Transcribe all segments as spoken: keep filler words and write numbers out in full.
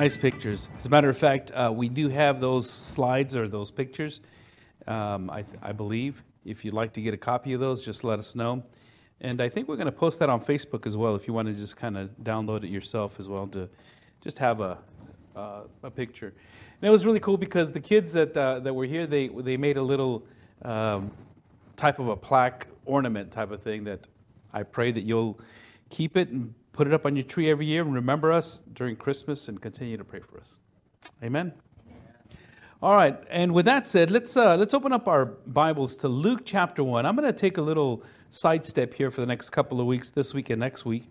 Nice pictures. As a matter of fact, uh, we do have those slides or those pictures, um, I, th- I believe. If you'd like to get a copy of those, just let us know. And I think we're going to post that on Facebook as well if you want to just kind of download it yourself as well to just have a uh, a picture. And it was really cool because the kids that uh, that were here, they they made a little um, type of a plaque ornament type of thing that I pray that you'll keep it and put it up on your tree every year and remember us during Christmas and continue to pray for us. Amen? All right, and with that said, let's uh, let's open up our Bibles to Luke chapter one. I'm going to take a little sidestep here for the next couple of weeks, this week and next week.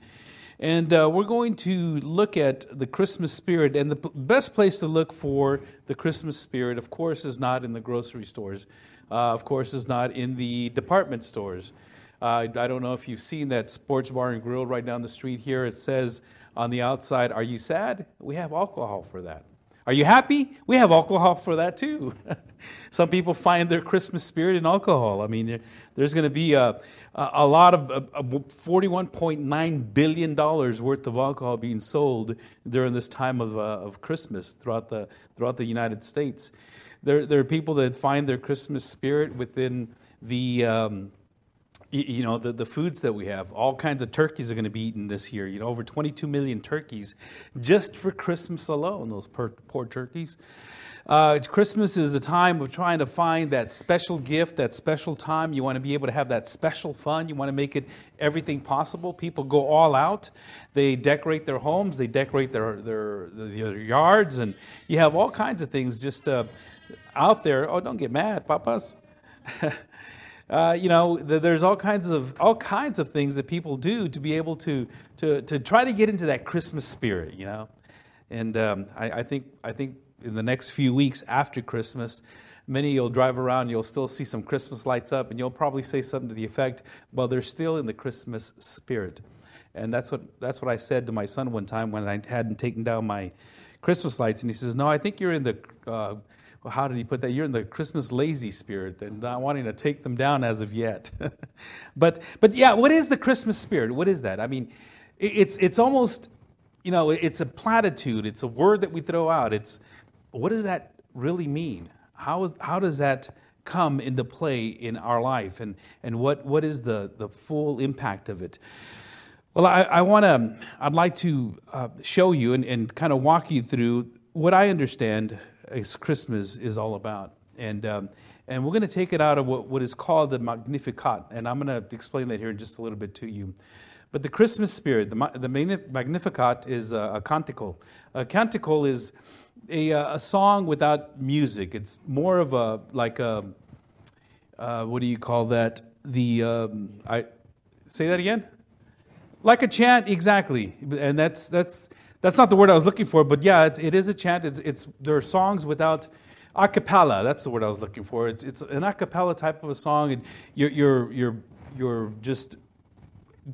And uh, we're going to look at the Christmas spirit. And the p- best place to look for the Christmas spirit, of course, is not in the grocery stores. Uh, of course, is not in the department stores. Uh, I don't know if you've seen that sports bar and grill right down the street here. It says on the outside, are you sad? We have alcohol for that. Are you happy? We have alcohol for that too. Some people find their Christmas spirit in alcohol. I mean, there's going to be a, a lot of forty-one point nine billion dollars worth of alcohol being sold during this time of, uh, of Christmas throughout the throughout the United States. There, there are people that find their Christmas spirit within the um, you know, the, the foods that we have. All kinds of turkeys are going to be eaten this year. You know, over twenty-two million turkeys just for Christmas alone, those poor, poor turkeys. Uh, Christmas is the time of trying to find that special gift, that special time. You want to be able to have that special fun. You want to make it everything possible. People go all out. They decorate their homes. They decorate their, their, their yards. And you have all kinds of things just uh, out there. Oh, don't get mad, papas. Uh, you know, there's all kinds of all kinds of things that people do to be able to to, to try to get into that Christmas spirit, you know. And um, I, I think I think in the next few weeks after Christmas, many you'll drive around, you'll still see some Christmas lights up, and you'll probably say something to the effect, "Well, they're still in the Christmas spirit," and that's what that's what I said to my son one time when I hadn't taken down my Christmas lights, and he says, "No, I think you're in the." Uh, Well, how did he put that? You're in the Christmas lazy spirit and not wanting to take them down as of yet. but but yeah, what is the Christmas spirit? What is that? I mean, it's it's almost, you know, it's a platitude. It's a word that we throw out. It's, what does that really mean? How is, how does that come into play in our life? And and what what is the, the full impact of it? Well, I, I want to, I'd like to uh, show you and, and kind of walk you through what I understand is Christmas is all about. And um, and we're going to take it out of what, what is called the Magnificat. And I'm going to explain that here in just a little bit to you. But the Christmas spirit, the, the Magnificat is a, a canticle. A canticle is a, a song without music. It's more of a, like a, uh, what do you call that? The, um, I say that again? Like a chant, exactly. And that's that's... That's not the word I was looking for, but yeah, it's, it is a chant. It's, it's there are songs without a cappella. That's the word I was looking for. It's it's an a cappella type of a song, and you're you're you're you're just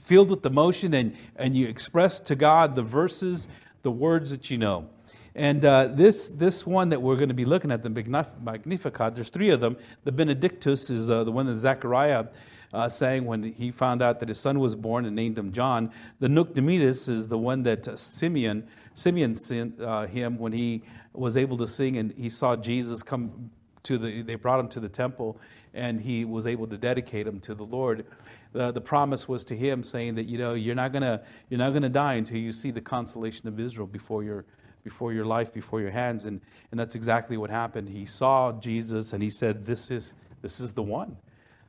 filled with emotion, and and you express to God the verses, the words that you know. And uh, this this one that we're going to be looking at, the Magnificat. There's three of them. The Benedictus is uh, the one that Zachariah Uh, sang when he found out that his son was born and named him John. The Nunc Dimittis is the one that uh, Simeon Simeon sent uh, him when he was able to sing, and he saw Jesus come to the. They brought him to the temple, and he was able to dedicate him to the Lord. Uh, the promise was to him, saying that you know you're not gonna you're not gonna die until you see the consolation of Israel before your before your life before your hands, and and that's exactly what happened. He saw Jesus, and he said, "This is this is the one."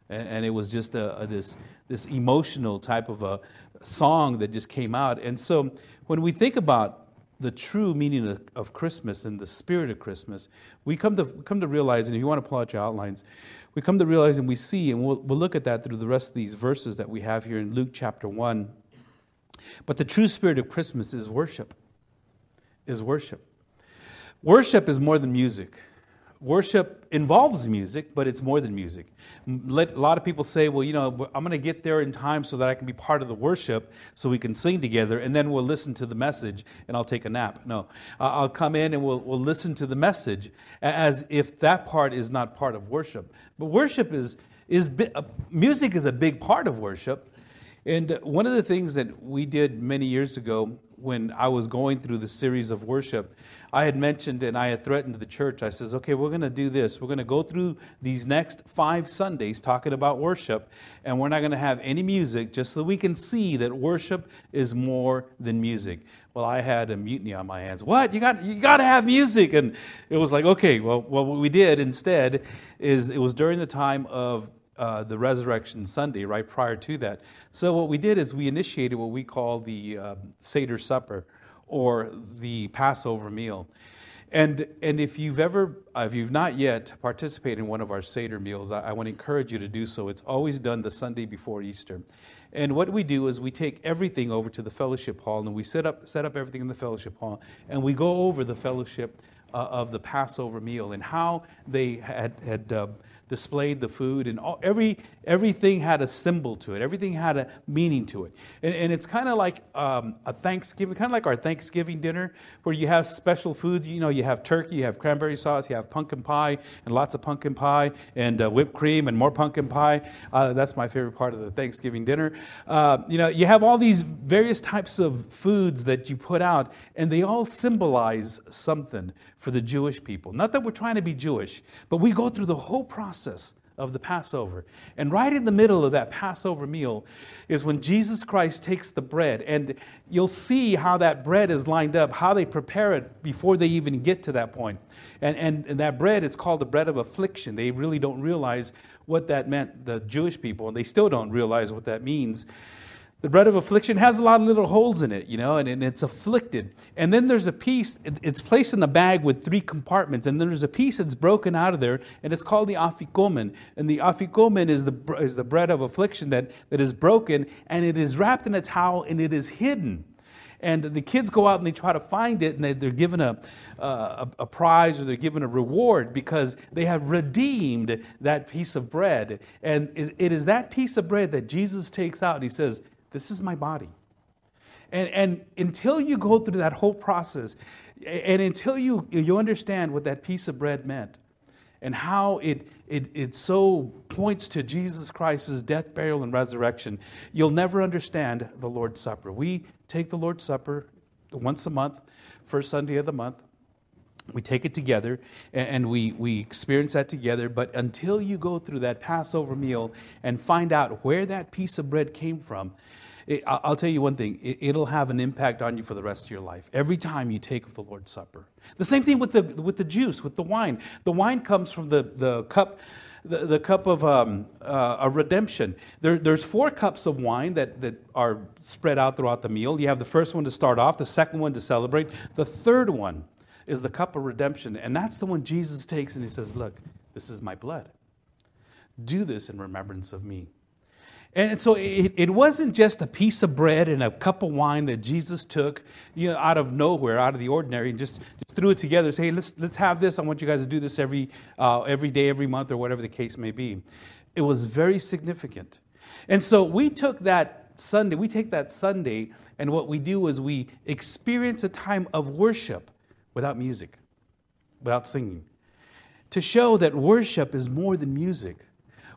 And it was just a, a, this this emotional type of a song that just came out. And so when we think about the true meaning of, of Christmas and the spirit of Christmas, we come to come to realize, and if you want to pull out your outlines, we come to realize and we see, and we'll, we'll look at that through the rest of these verses that we have here in Luke chapter one. But the true spirit of Christmas is worship, is worship. Worship is more than music. Worship involves music, but it's more than music. Let, a lot of people say, well, you know, I'm going to get there in time so that I can be part of the worship so we can sing together, and then we'll listen to the message, and I'll take a nap. No, uh, I'll come in and we'll, we'll listen to the message as if that part is not part of worship. But worship is, is bi- uh, music is a big part of worship, And one of the things that we did many years ago when I was going through the series of worship, I had mentioned and I had threatened the church. I says, okay, we're going to do this. We're going to go through these next five Sundays talking about worship, and we're not going to have any music just so we can see that worship is more than music. Well, I had a mutiny on my hands. What? You got you got to have music. And it was like, okay, well, what we did instead is it was during the time of Uh, the Resurrection Sunday, right prior to that. So what we did is we initiated what we call the uh, Seder Supper, or the Passover meal. And and if you've ever, if you've not yet participated in one of our Seder meals, I, I want to encourage you to do so. It's always done the Sunday before Easter. And what we do is we take everything over to the fellowship hall, and we set up set up everything in the fellowship hall, and we go over the fellowship uh, of the Passover meal and how they had had. Uh, displayed the food, and all, every everything had a symbol to it. Everything had a meaning to it. And, and it's kind of like um, a Thanksgiving, kind of like our Thanksgiving dinner, where you have special foods. You know, you have turkey, you have cranberry sauce, you have pumpkin pie, and lots of pumpkin pie, and uh, whipped cream, and more pumpkin pie. Uh, that's my favorite part of the Thanksgiving dinner. Uh, you know, you have all these various types of foods that you put out, and they all symbolize something for the Jewish people. Not that we're trying to be Jewish, but we go through the whole process of the Passover. And right in the middle of that Passover meal is when Jesus Christ takes the bread, and you'll see how that bread is lined up, how they prepare it before they even get to that point. And, and, and that bread, it's called the bread of affliction. They really don't realize what that meant, the Jewish people, and they still don't realize what that means. The bread of affliction has a lot of little holes in it, you know, and, and it's afflicted. And then there's a piece, it's placed in the bag with three compartments, and then there's a piece that's broken out of there, and it's called the afikomen. And the afikomen is the is the bread of affliction that, that is broken, and it is wrapped in a towel, and it is hidden. And the kids go out and they try to find it, and they, they're given a, uh, a a prize, or they're given a reward, because they have redeemed that piece of bread. And it, it is that piece of bread that Jesus takes out, and he says, "This is my body." And and until you go through that whole process, and until you you understand what that piece of bread meant, and how it it it so points to Jesus Christ's death, burial, and resurrection, you'll never understand the Lord's Supper. We take the Lord's Supper once a month, first Sunday of the month. We take it together, and we, we experience that together. But until you go through that Passover meal and find out where that piece of bread came from, it, I'll tell you one thing, it, it'll have an impact on you for the rest of your life. Every time you take of the Lord's Supper. The same thing with the with the juice, with the wine. The wine comes from the, the cup the, the cup of um, uh, a redemption. There, there's four cups of wine that, that are spread out throughout the meal. You have the first one to start off, the second one to celebrate, the third one is the cup of redemption. And that's the one Jesus takes and he says, "Look, this is my blood. Do this in remembrance of me." And so it, it wasn't just a piece of bread and a cup of wine that Jesus took, you know, out of nowhere, out of the ordinary, and just, just threw it together and said, "Hey, let's, let's have this. I want you guys to do this every, uh, every day, every month," or whatever the case may be. It was very significant. And so we took that Sunday, we take that Sunday, and what we do is we experience a time of worship without music, without singing, to show that worship is more than music.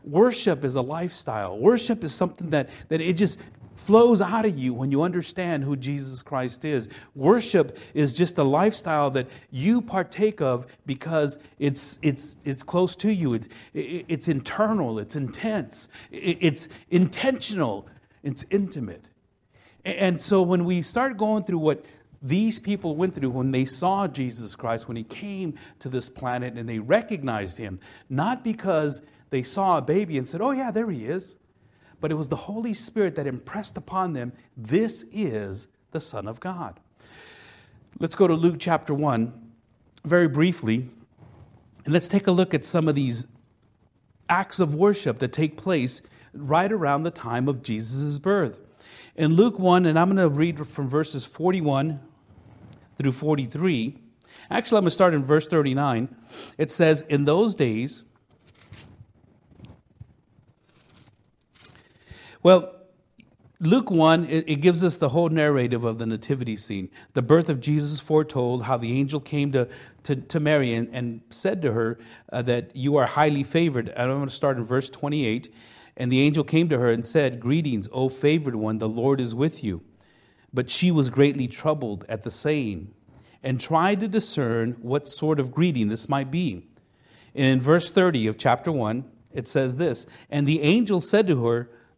Worship is a lifestyle. Worship is something that, that it just flows out of you when you understand who Jesus Christ is. Worship is just a lifestyle that you partake of because it's it's it's close to you. It's, it's internal. It's intense. It's intentional. It's intimate. And so when we start going through what these people went through when they saw Jesus Christ, when he came to this planet, and they recognized him, not because they saw a baby and said, "Oh yeah, there he is," but it was the Holy Spirit that impressed upon them, "This is the Son of God." Let's go to Luke chapter one very briefly, and let's take a look at some of these acts of worship that take place right around the time of Jesus' birth. In Luke one, and I'm going to read from verses forty-one through forty-three. Actually, I'm going to start in verse thirty-nine. It says, "In those days..." Well, Luke one, it gives us the whole narrative of the nativity scene. The birth of Jesus foretold, how the angel came to, to, to Mary and, and said to her uh, that you are highly favored. And I'm going to start in verse twenty-eight. And the angel came to her and said, "Greetings, O favored one, the Lord is with you." But she was greatly troubled at the saying and tried to discern what sort of greeting this might be. And in verse thirty of chapter one, it says this, "And the angel said to her,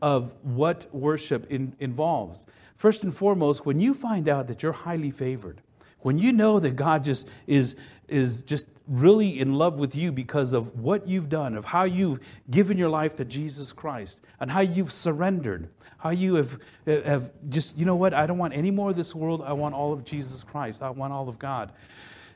of what worship in, involves. First and foremost, when you find out that you're highly favored, when you know that God just is, is just really in love with you because of what you've done, of how you've given your life to Jesus Christ, and how you've surrendered, how you have, have just, you know what, I don't want any more of this world, I want all of Jesus Christ, I want all of God.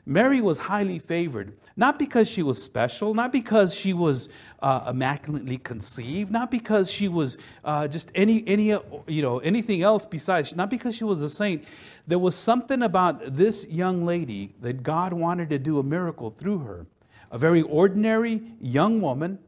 Mary was highly favored, not because she was special, not because she was uh, immaculately conceived, not because she was uh, just any any you know anything else besides, not because she was a saint. There was something about this young lady that God wanted to do a miracle through her. A very ordinary young woman,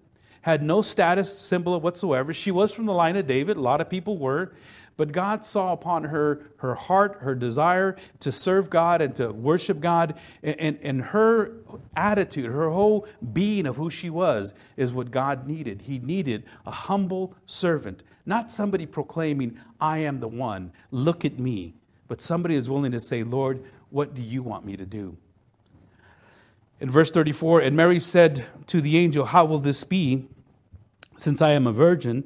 had no status symbol whatsoever. She was from the line of David, a lot of people were. But God saw upon her, her heart, her desire to serve God and to worship God. And, and, and her attitude, her whole being of who she was, is what God needed. He needed a humble servant. Not somebody proclaiming, "I am the one, look at me." But somebody is willing to say, "Lord, what do you want me to do?" In verse thirty-four, "And Mary said to the angel, 'How will this be, since I am a virgin?'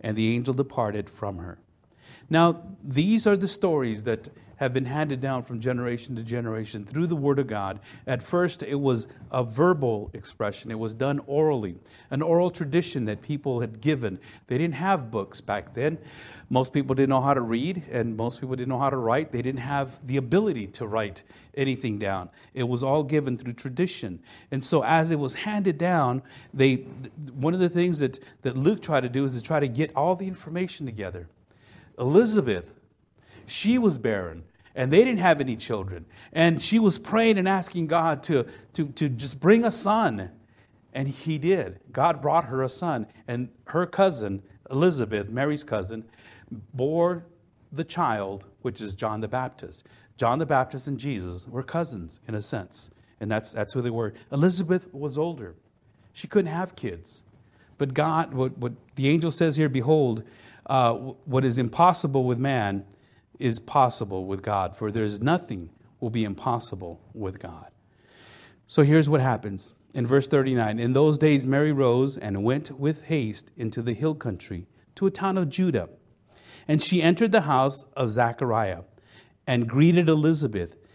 And the angel departed from her." Now, these are the stories that have been handed down from generation to generation through the Word of God. At first, it was a verbal expression. It was done orally, an oral tradition that people had given. They didn't have books back then. Most people didn't know how to read, and most people didn't know how to write. They didn't have the ability to write anything down. It was all given through tradition. And so as it was handed down, they one of the things that, that Luke tried to do is to try to get all the information together. Elizabeth, she was barren, and they didn't have any children. And she was praying and asking God to, to, to just bring a son. And he did. God brought her a son. And her cousin, Elizabeth, Mary's cousin, bore the child, which is John the Baptist. John the Baptist and Jesus were cousins, in a sense. And that's, that's who they were. Elizabeth was older. She couldn't have kids. But God, what, what the angel says here, "Behold, uh, what is impossible with man is possible with God, for there is nothing will be impossible with God." So here's what happens in verse thirty-nine. "In those days Mary rose and went with haste into the hill country to a town of Judah. And she entered the house of Zachariah and greeted Elizabeth.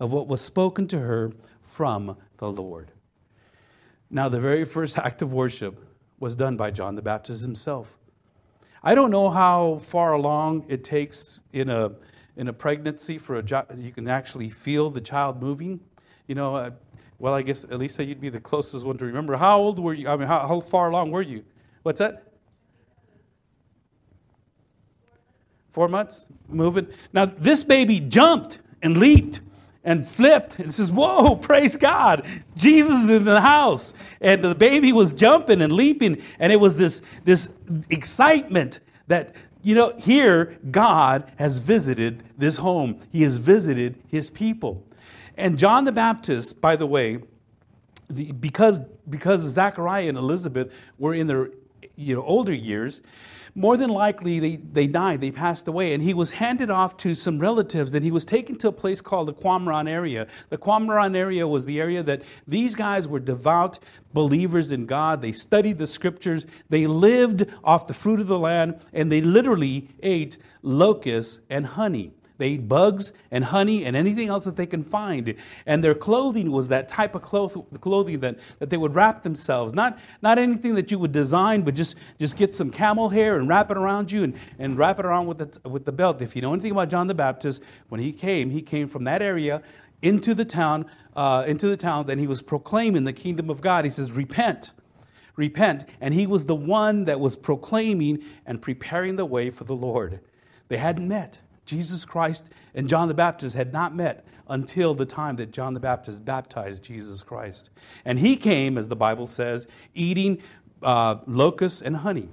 of what was spoken to her from the Lord.'" Now, the very first act of worship was done by John the Baptist himself. I don't know how far along it takes in a in a pregnancy for a jo- you can actually feel the child moving. You know, uh, well, I guess Elisa, you'd be the closest one to remember. How old were you? I mean, how, how far along were you? What's that? Four months? Moving. Now, this baby jumped and leaped and flipped and says, "Whoa, praise God, Jesus is in the house." And the baby was jumping and leaping, and it was this, this excitement that, you know, here God has visited this home. He has visited his people. And John the Baptist, by the way, the, because because Zachariah and Elizabeth were in their, you know, older years, more than likely they, they died, they passed away, and he was handed off to some relatives, and he was taken to a place called the Qumran area. The Qumran area was the area that these guys were devout believers in God. They studied the scriptures, they lived off the fruit of the land, and they literally ate locusts and honey. They ate bugs and honey and anything else that they can find. And their clothing was that type of cloth, clothing that, that they would wrap themselves. Not not anything that you would design, but just, just get some camel hair and wrap it around you and, and wrap it around with the, with the belt. If you know anything about John the Baptist, when he came, he came from that area into the town, uh, into the towns, and he was proclaiming the kingdom of God. He says, repent. Repent. And he was the one that was proclaiming and preparing the way for the Lord. They hadn't met. Jesus Christ and John the Baptist had not met until the time that John the Baptist baptized Jesus Christ. And he came, as the Bible says, eating uh, locusts and honey.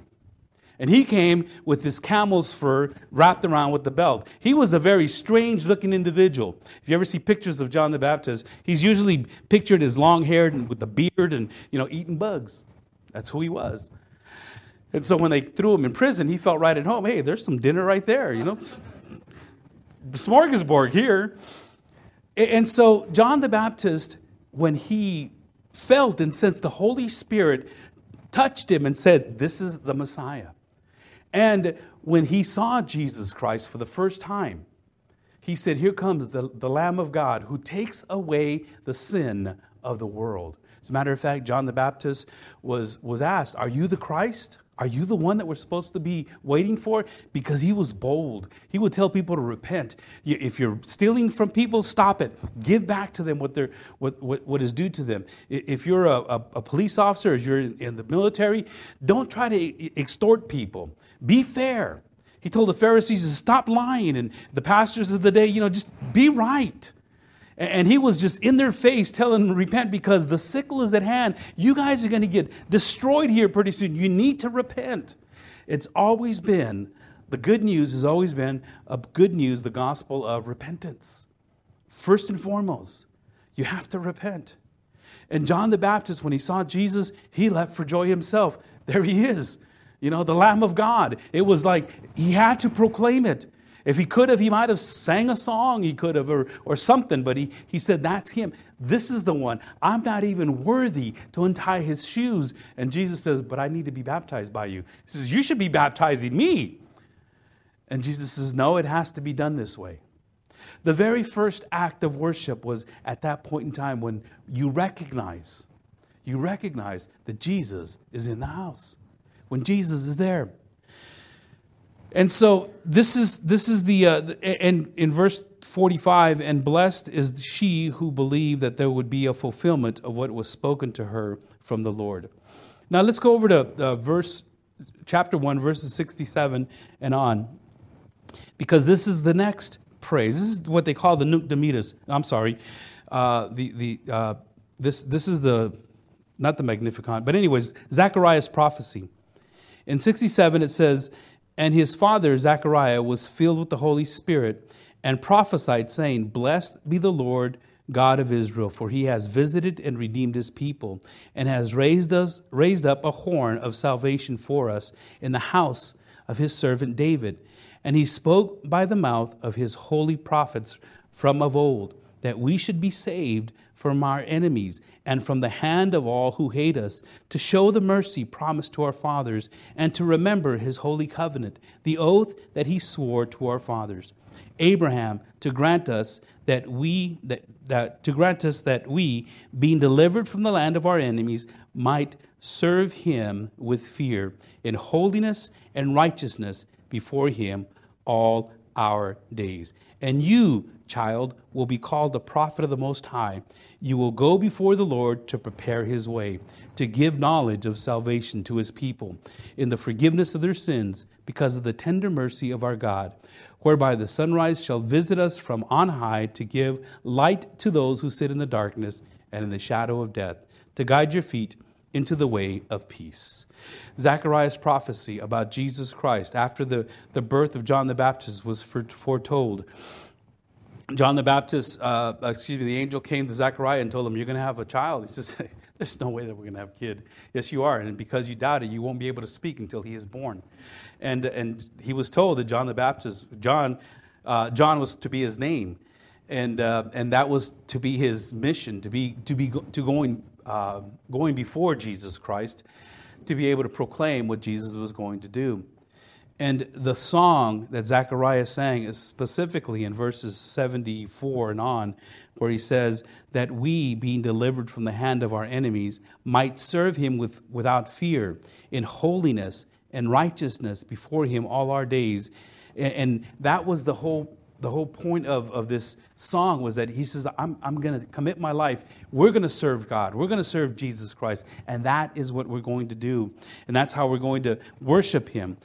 And he came with his camel's fur wrapped around with the belt. He was a very strange-looking individual. If you ever see pictures of John the Baptist, he's usually pictured as long-haired and with a beard and, you know, eating bugs. That's who he was. And so when they threw him in prison, he felt right at home. Hey, there's some dinner right there, you know. Smorgasbord here. And so John the Baptist, when he felt and sensed the Holy Spirit touched him and said, this is the Messiah. And when he saw Jesus Christ for the first time, he said, here comes the, the Lamb of God who takes away the sin of the world. As a matter of fact, John the Baptist was, was asked, are you the Christ? Are you the one that we're supposed to be waiting for? Because he was bold. He would tell people to repent. If you're stealing from people, stop it. Give back to them what they're, what, what, what is due to them. If you're a, a, a police officer, if you're in, in the military, don't try to extort people. Be fair. He told the Pharisees to stop lying, and the pastors of the day, you know, just be right. And he was just in their face telling them, repent, because the sickle is at hand. You guys are going to get destroyed here pretty soon. You need to repent. It's always been, the good news has always been a good news, the gospel of repentance. First and foremost, you have to repent. And John the Baptist, when he saw Jesus, he leapt for joy himself. There he is, you know, the Lamb of God. It was like he had to proclaim it. If he could have, he might have sang a song, he could have, or, or something, but he, he said, that's him. This is the one. I'm not even worthy to untie his shoes. And Jesus says, but I need to be baptized by you. He says, you should be baptizing me. And Jesus says, no, it has to be done this way. The very first act of worship was at that point in time when you recognize, you recognize that Jesus is in the house, when Jesus is there. And so this is this is the uh, and in verse forty-five, and blessed is she who believed that there would be a fulfillment of what was spoken to her from the Lord. Now let's go over to uh, verse chapter one, verses sixty-seven and on, because this is the next praise. This is what they call the Nunc Dimittis. I'm sorry, uh, the the uh, this this is the not the Magnificat, but anyways, Zachariah's prophecy. In sixty-seven it says, and his father, Zachariah, was filled with the Holy Spirit and prophesied, saying, blessed be the Lord God of Israel, for he has visited and redeemed his people and has raised us, raised up a horn of salvation for us in the house of his servant David. And he spoke by the mouth of his holy prophets from of old, that we should be saved from our enemies and from the hand of all who hate us, to show the mercy promised to our fathers and to remember his holy covenant, the oath that he swore to our fathers, Abraham, to grant us that we that, that to grant us that we, being delivered from the land of our enemies, might serve him with fear in holiness and righteousness before him all our days. And you, child, will be called the prophet of the Most High. You will go before the Lord to prepare his way, to give knowledge of salvation to his people in the forgiveness of their sins, because of the tender mercy of our God, whereby the sunrise shall visit us from on high, to give light to those who sit in the darkness and in the shadow of death, to guide your feet into the way of peace. Zachariah's prophecy about Jesus Christ after the, the birth of John the Baptist was foretold. John the Baptist, uh, excuse me, the angel came to Zechariah and told him, you're going to have a child. He says, there's no way that we're going to have a kid. Yes, you are. And because you doubt it, you won't be able to speak until he is born. And and he was told that John the Baptist, John, uh, John was to be his name. And uh, and that was to be his mission, to be to be to going uh, going before Jesus Christ, to be able to proclaim what Jesus was going to do. And the song that Zechariah sang is specifically in verses seventy-four and on, where he says that we, being delivered from the hand of our enemies, might serve him with, without fear, in holiness and righteousness before him all our days. And, and that was the whole the whole point of, of this song, was that he says, I'm, I'm going to commit my life. We're going to serve God. We're going to serve Jesus Christ. And that is what we're going to do. And that's how we're going to worship him.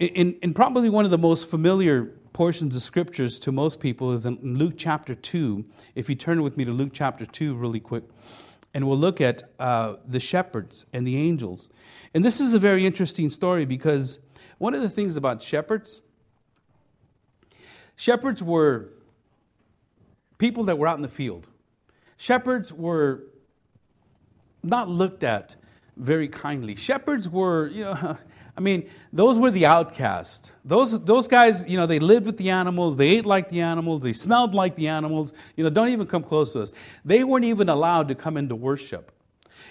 In, in probably one of the most familiar portions of scriptures to most people is in Luke chapter two. If you turn with me to Luke chapter two really quick, and we'll look at uh, the shepherds and the angels. And this is a very interesting story, because one of the things about shepherds, shepherds were people that were out in the field. Shepherds were not looked at very kindly. Shepherds were, you know, I mean, those were the outcasts. Those those guys, you know, they lived with the animals. They ate like the animals. They smelled like the animals. You know, don't even come close to us. They weren't even allowed to come into worship.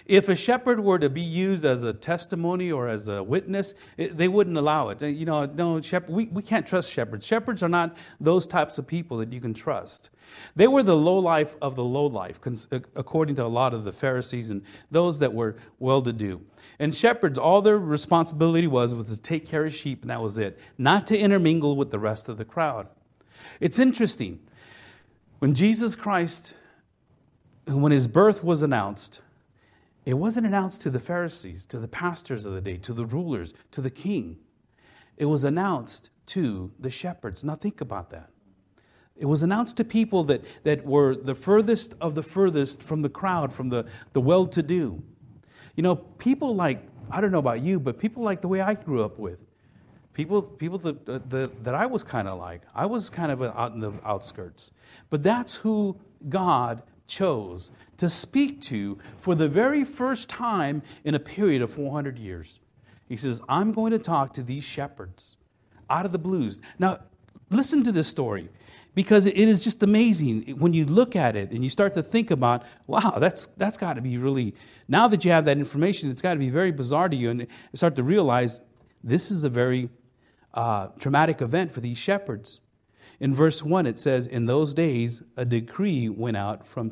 If a shepherd were to be used as a testimony or as a witness, it, they wouldn't allow it. You know, no shepherd, we, we can't trust shepherds. Shepherds are not those types of people that you can trust. They were the lowlife of the lowlife, according to a lot of the Pharisees and those that were well-to-do. And shepherds, all their responsibility was, was to take care of sheep, and that was it. Not to intermingle with the rest of the crowd. It's interesting. When Jesus Christ, when his birth was announced, it wasn't announced to the Pharisees, to the pastors of the day, to the rulers, to the king. It was announced to the shepherds. Now think about that. It was announced to people that, that were the furthest of the furthest from the crowd, from the, the well-to-do. You know, people like, I don't know about you, but people like the way I grew up with. People people that, that, that I was kind of like. I was kind of out in the outskirts. But that's who God chose to speak to for the very first time in a period of four hundred years. He says, I'm going to talk to these shepherds out of the blues. Now, listen to this story, because it is just amazing when you look at it and you start to think about, wow, that's that's got to be really, now that you have that information, it's got to be very bizarre to you, and start to realize this is a very uh, traumatic event for these shepherds. In verse one, it says, in those days, a decree went out from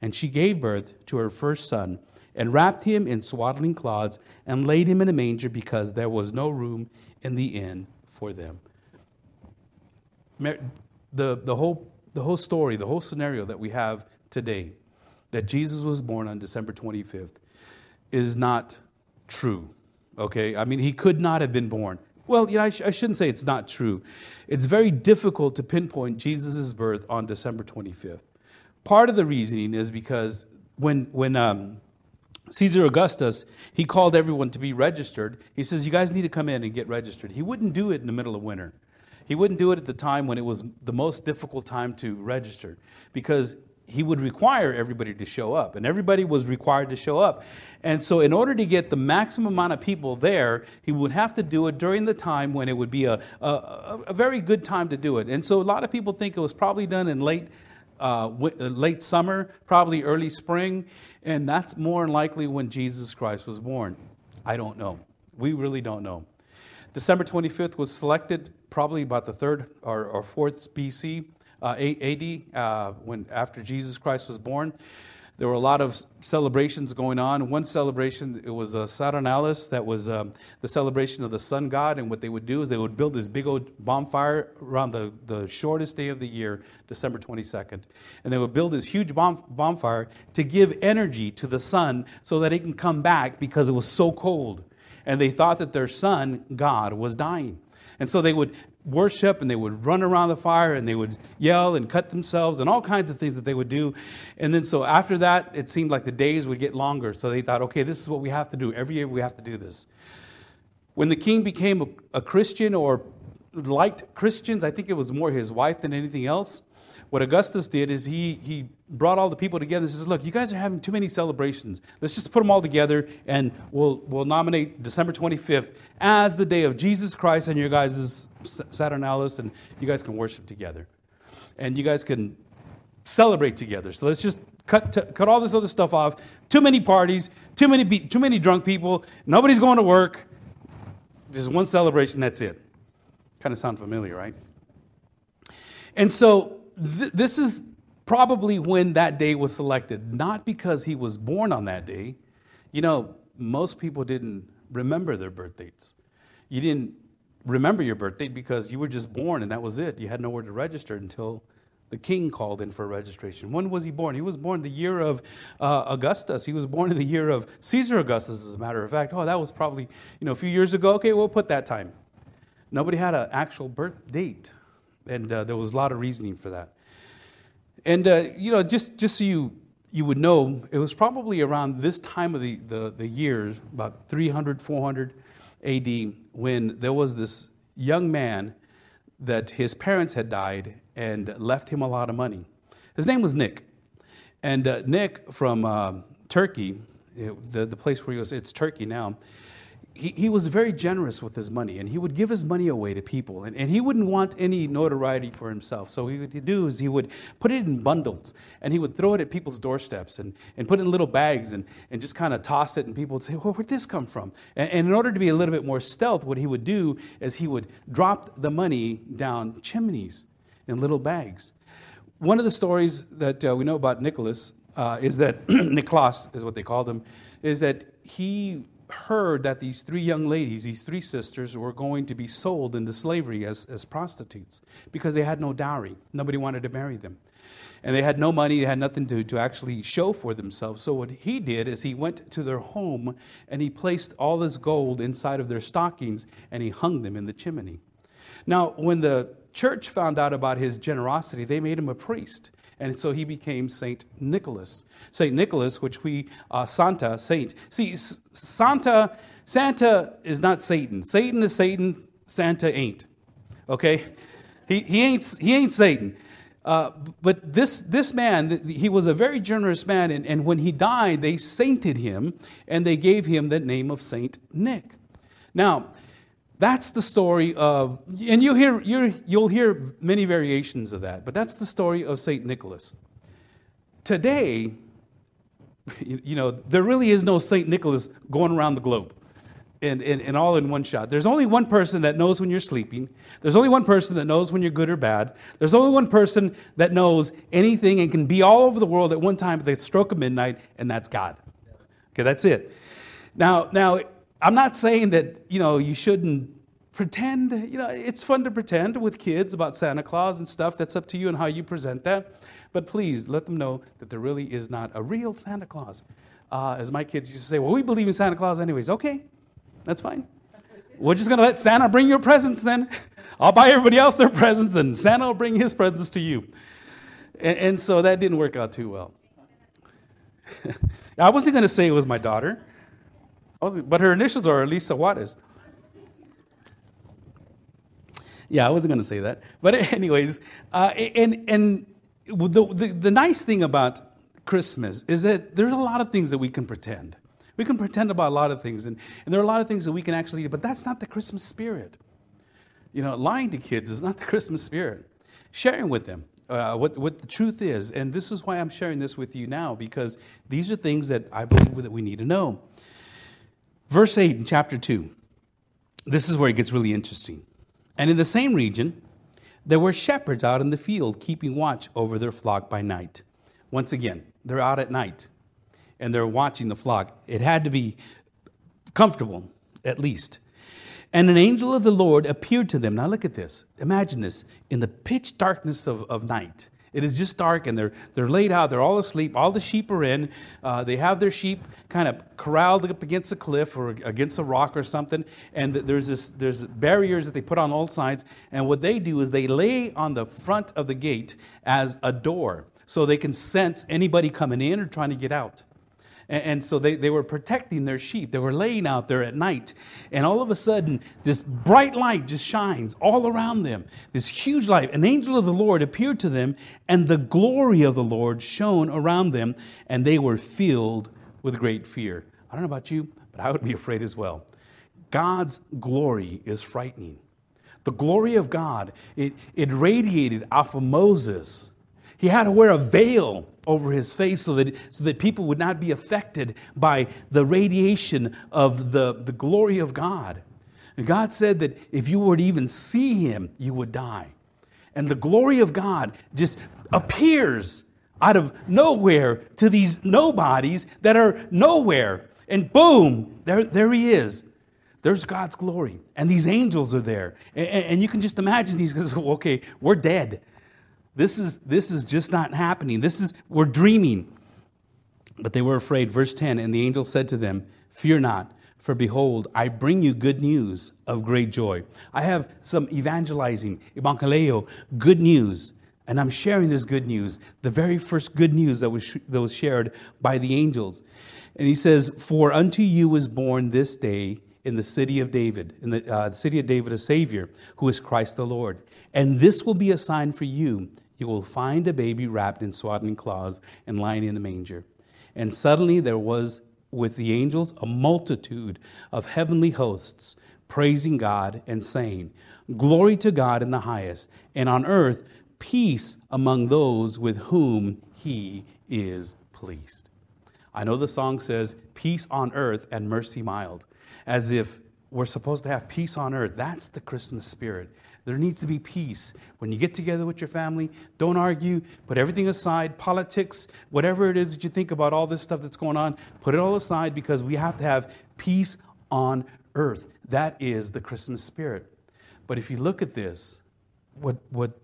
And she gave birth to her first son, and wrapped him in swaddling cloths, and laid him in a manger, because there was no room in the inn for them. The, the whole... The whole story, the whole scenario that we have today, that Jesus was born on December twenty-fifth, is not true, okay? I mean, he could not have been born. Well, you know, I, sh- I shouldn't say it's not true. It's very difficult to pinpoint Jesus' birth on December twenty-fifth. Part of the reasoning is because when, when um, Caesar Augustus, he called everyone to be registered. He says, you guys need to come in and get registered. He wouldn't do it in the middle of winter. He wouldn't do it at the time when it was the most difficult time to register, because he would require everybody to show up, and everybody was required to show up. And so in order to get the maximum amount of people there, he would have to do it during the time when it would be a, a, a very good time to do it. And so a lot of people think it was probably done in late uh, w- late summer, probably early spring, and that's more than likely when Jesus Christ was born. I don't know. We really don't know. December twenty-fifth was selected probably about the third or, or fourth B C, uh, A D, uh, when after Jesus Christ was born. There were a lot of celebrations going on. One celebration, it was a Saturnalis. That was um, the celebration of the sun god. And what they would do is they would build this big old bonfire around the, the shortest day of the year, December twenty-second. And they would build this huge bonf- bonfire to give energy to the sun so that it can come back because it was so cold. And they thought that their sun god was dying. And so they would worship and they would run around the fire and they would yell and cut themselves and all kinds of things that they would do. And then so after that, it seemed like the days would get longer. So they thought, okay, this is what we have to do. Every year we have to do this. When the king became a Christian or liked Christians, I think it was more his wife than anything else. What Augustus did is he he brought all the people together and says, look, you guys are having too many celebrations. Let's just put them all together and we'll we'll nominate December twenty-fifth as the day of Jesus Christ and your guys' Saturnalis, and you guys can worship together. And you guys can celebrate together. So let's just cut to, cut all this other stuff off. Too many parties, too many be- too many drunk people, nobody's going to work. There's one celebration, that's it. Kind of sound familiar, right? And so this is probably when that day was selected, not because he was born on that day. You know, most people didn't remember their birth dates. You didn't remember your birth date because you were just born and that was it. You had nowhere to register until the king called in for registration. When was he born? He was born the year of uh, Augustus. He was born in the year of Caesar Augustus, as a matter of fact. Oh, that was probably, you know, a few years ago. Okay, we'll put that time. Nobody had an actual birth date. And uh, there was a lot of reasoning for that. And, uh, you know, just, just so you you would know, it was probably around this time of the, the, the years, about three hundred, four hundred A D, when there was this young man that his parents had died and left him a lot of money. His name was Nick. And uh, Nick from uh, Turkey, it, the, the place where he was, it's Turkey now, He, he was very generous with his money, and he would give his money away to people, and, and he wouldn't want any notoriety for himself. So what he would do is he would put it in bundles, and he would throw it at people's doorsteps and, and put it in little bags and, and just kind of toss it, and people would say, well, where'd this come from? And, and in order to be a little bit more stealth, what he would do is he would drop the money down chimneys in little bags. One of the stories that uh, we know about Nicholas uh, is that, Niklas is what they called him, is that he heard that these three young ladies, these three sisters, were going to be sold into slavery as, as prostitutes because they had no dowry. Nobody wanted to marry them. And they had no money. They had nothing to, to actually show for themselves. So what he did is he went to their home and he placed all this gold inside of their stockings and he hung them in the chimney. Now, when the church found out about his generosity, they made him a priest. And so he became Saint Nicholas. Saint Nicholas, which we, uh, Santa, Saint. See, Santa, Santa is not Satan. Satan is Satan, Santa ain't. Okay? He he ain't he ain't Satan. Uh, but this this man, he was a very generous man. And, and when he died, they sainted him. And they gave him the name of Saint Nick. Now, that's the story of, and you hear, you're, you'll hear many variations of that, but that's the story of Saint Nicholas. Today, you know, there really is no Saint Nicholas going around the globe and, and, and all in one shot. There's only one person that knows when you're sleeping. There's only one person that knows when you're good or bad. There's only one person that knows anything and can be all over the world at one time at the stroke of midnight, and that's God. Okay, that's it. Now, now... I'm not saying that, you know, you shouldn't pretend. You know, it's fun to pretend with kids about Santa Claus and stuff. That's up to you and how you present that. But please let them know that there really is not a real Santa Claus. Uh, as my kids used to say, well, we believe in Santa Claus anyways. Okay, that's fine. We're just going to let Santa bring your presents then. I'll buy everybody else their presents and Santa will bring his presents to you. And, and so that didn't work out too well. I wasn't going to say it was my daughter. But her initials are Elisa Juarez. Yeah, I wasn't going to say that. But anyways, uh, and and the, the the nice thing about Christmas is that there's a lot of things that we can pretend. We can pretend about a lot of things, and, and there are a lot of things that we can actually do. But that's not the Christmas spirit. You know, lying to kids is not the Christmas spirit. Sharing with them Uh, what, what the truth is, and this is why I'm sharing this with you now, because these are things that I believe that we need to know. Verse eight in chapter two, this is where it gets really interesting. And in the same region, there were shepherds out in the field keeping watch over their flock by night. Once again, They're out at night, and they're watching the flock. It had to be comfortable, at least. And an angel of the Lord appeared to them. Now look at this. Imagine this. In the pitch darkness of, of night. It is just dark, and they're they're laid out. They're all asleep. All the sheep are in. Uh, they have their sheep kind of corralled up against a cliff or against a rock or something. And there's this there's barriers that they put on all sides. And what they do is they lay on the front of the gate as a door, so they can sense anybody coming in or trying to get out. And, and so they, they were protecting their sheep. They were laying out there at night. And all of a sudden, this bright light just shines all around them. This huge light. An angel of the Lord appeared to them, and the glory of the Lord shone around them, and they were filled with great fear. I don't know about you, but I would be afraid as well. God's glory is frightening. The glory of God, it, it radiated off of Moses. He had to wear a veil over his face so that, so that people would not be affected by the radiation of the, the glory of God. And God said that if you were to even see him, you would die. And the glory of God just appears out of nowhere to these nobodies that are nowhere. And boom, there, there he is. There's God's glory. And these angels are there. And, and you can just imagine these, because, okay, we're dead. This is this is just not happening. This is, we're dreaming. But they were afraid. Verse ten, and the angel said to them, fear not, for behold, I bring you good news of great joy. I have some evangelizing, evangelio, good news. And I'm sharing this good news, the very first good news that was, that was shared by the angels. And he says, for unto you is born this day in the city of David, in the, uh, the city of David, a Savior, who is Christ the Lord. And this will be a sign for you. You will find a baby wrapped in swaddling cloths and lying in a manger. And suddenly there was with the angels a multitude of heavenly hosts praising God and saying, glory to God in the highest, and on earth peace among those with whom he is pleased. I know the song says, peace on earth and mercy mild, as if we're supposed to have peace on earth. That's the Christmas spirit. There needs to be peace. When you get together with your family, don't argue. Put everything aside, politics, whatever it is that you think about, all this stuff that's going on, put it all aside, because we have to have peace on earth. That is the Christmas spirit. But if you look at this, what what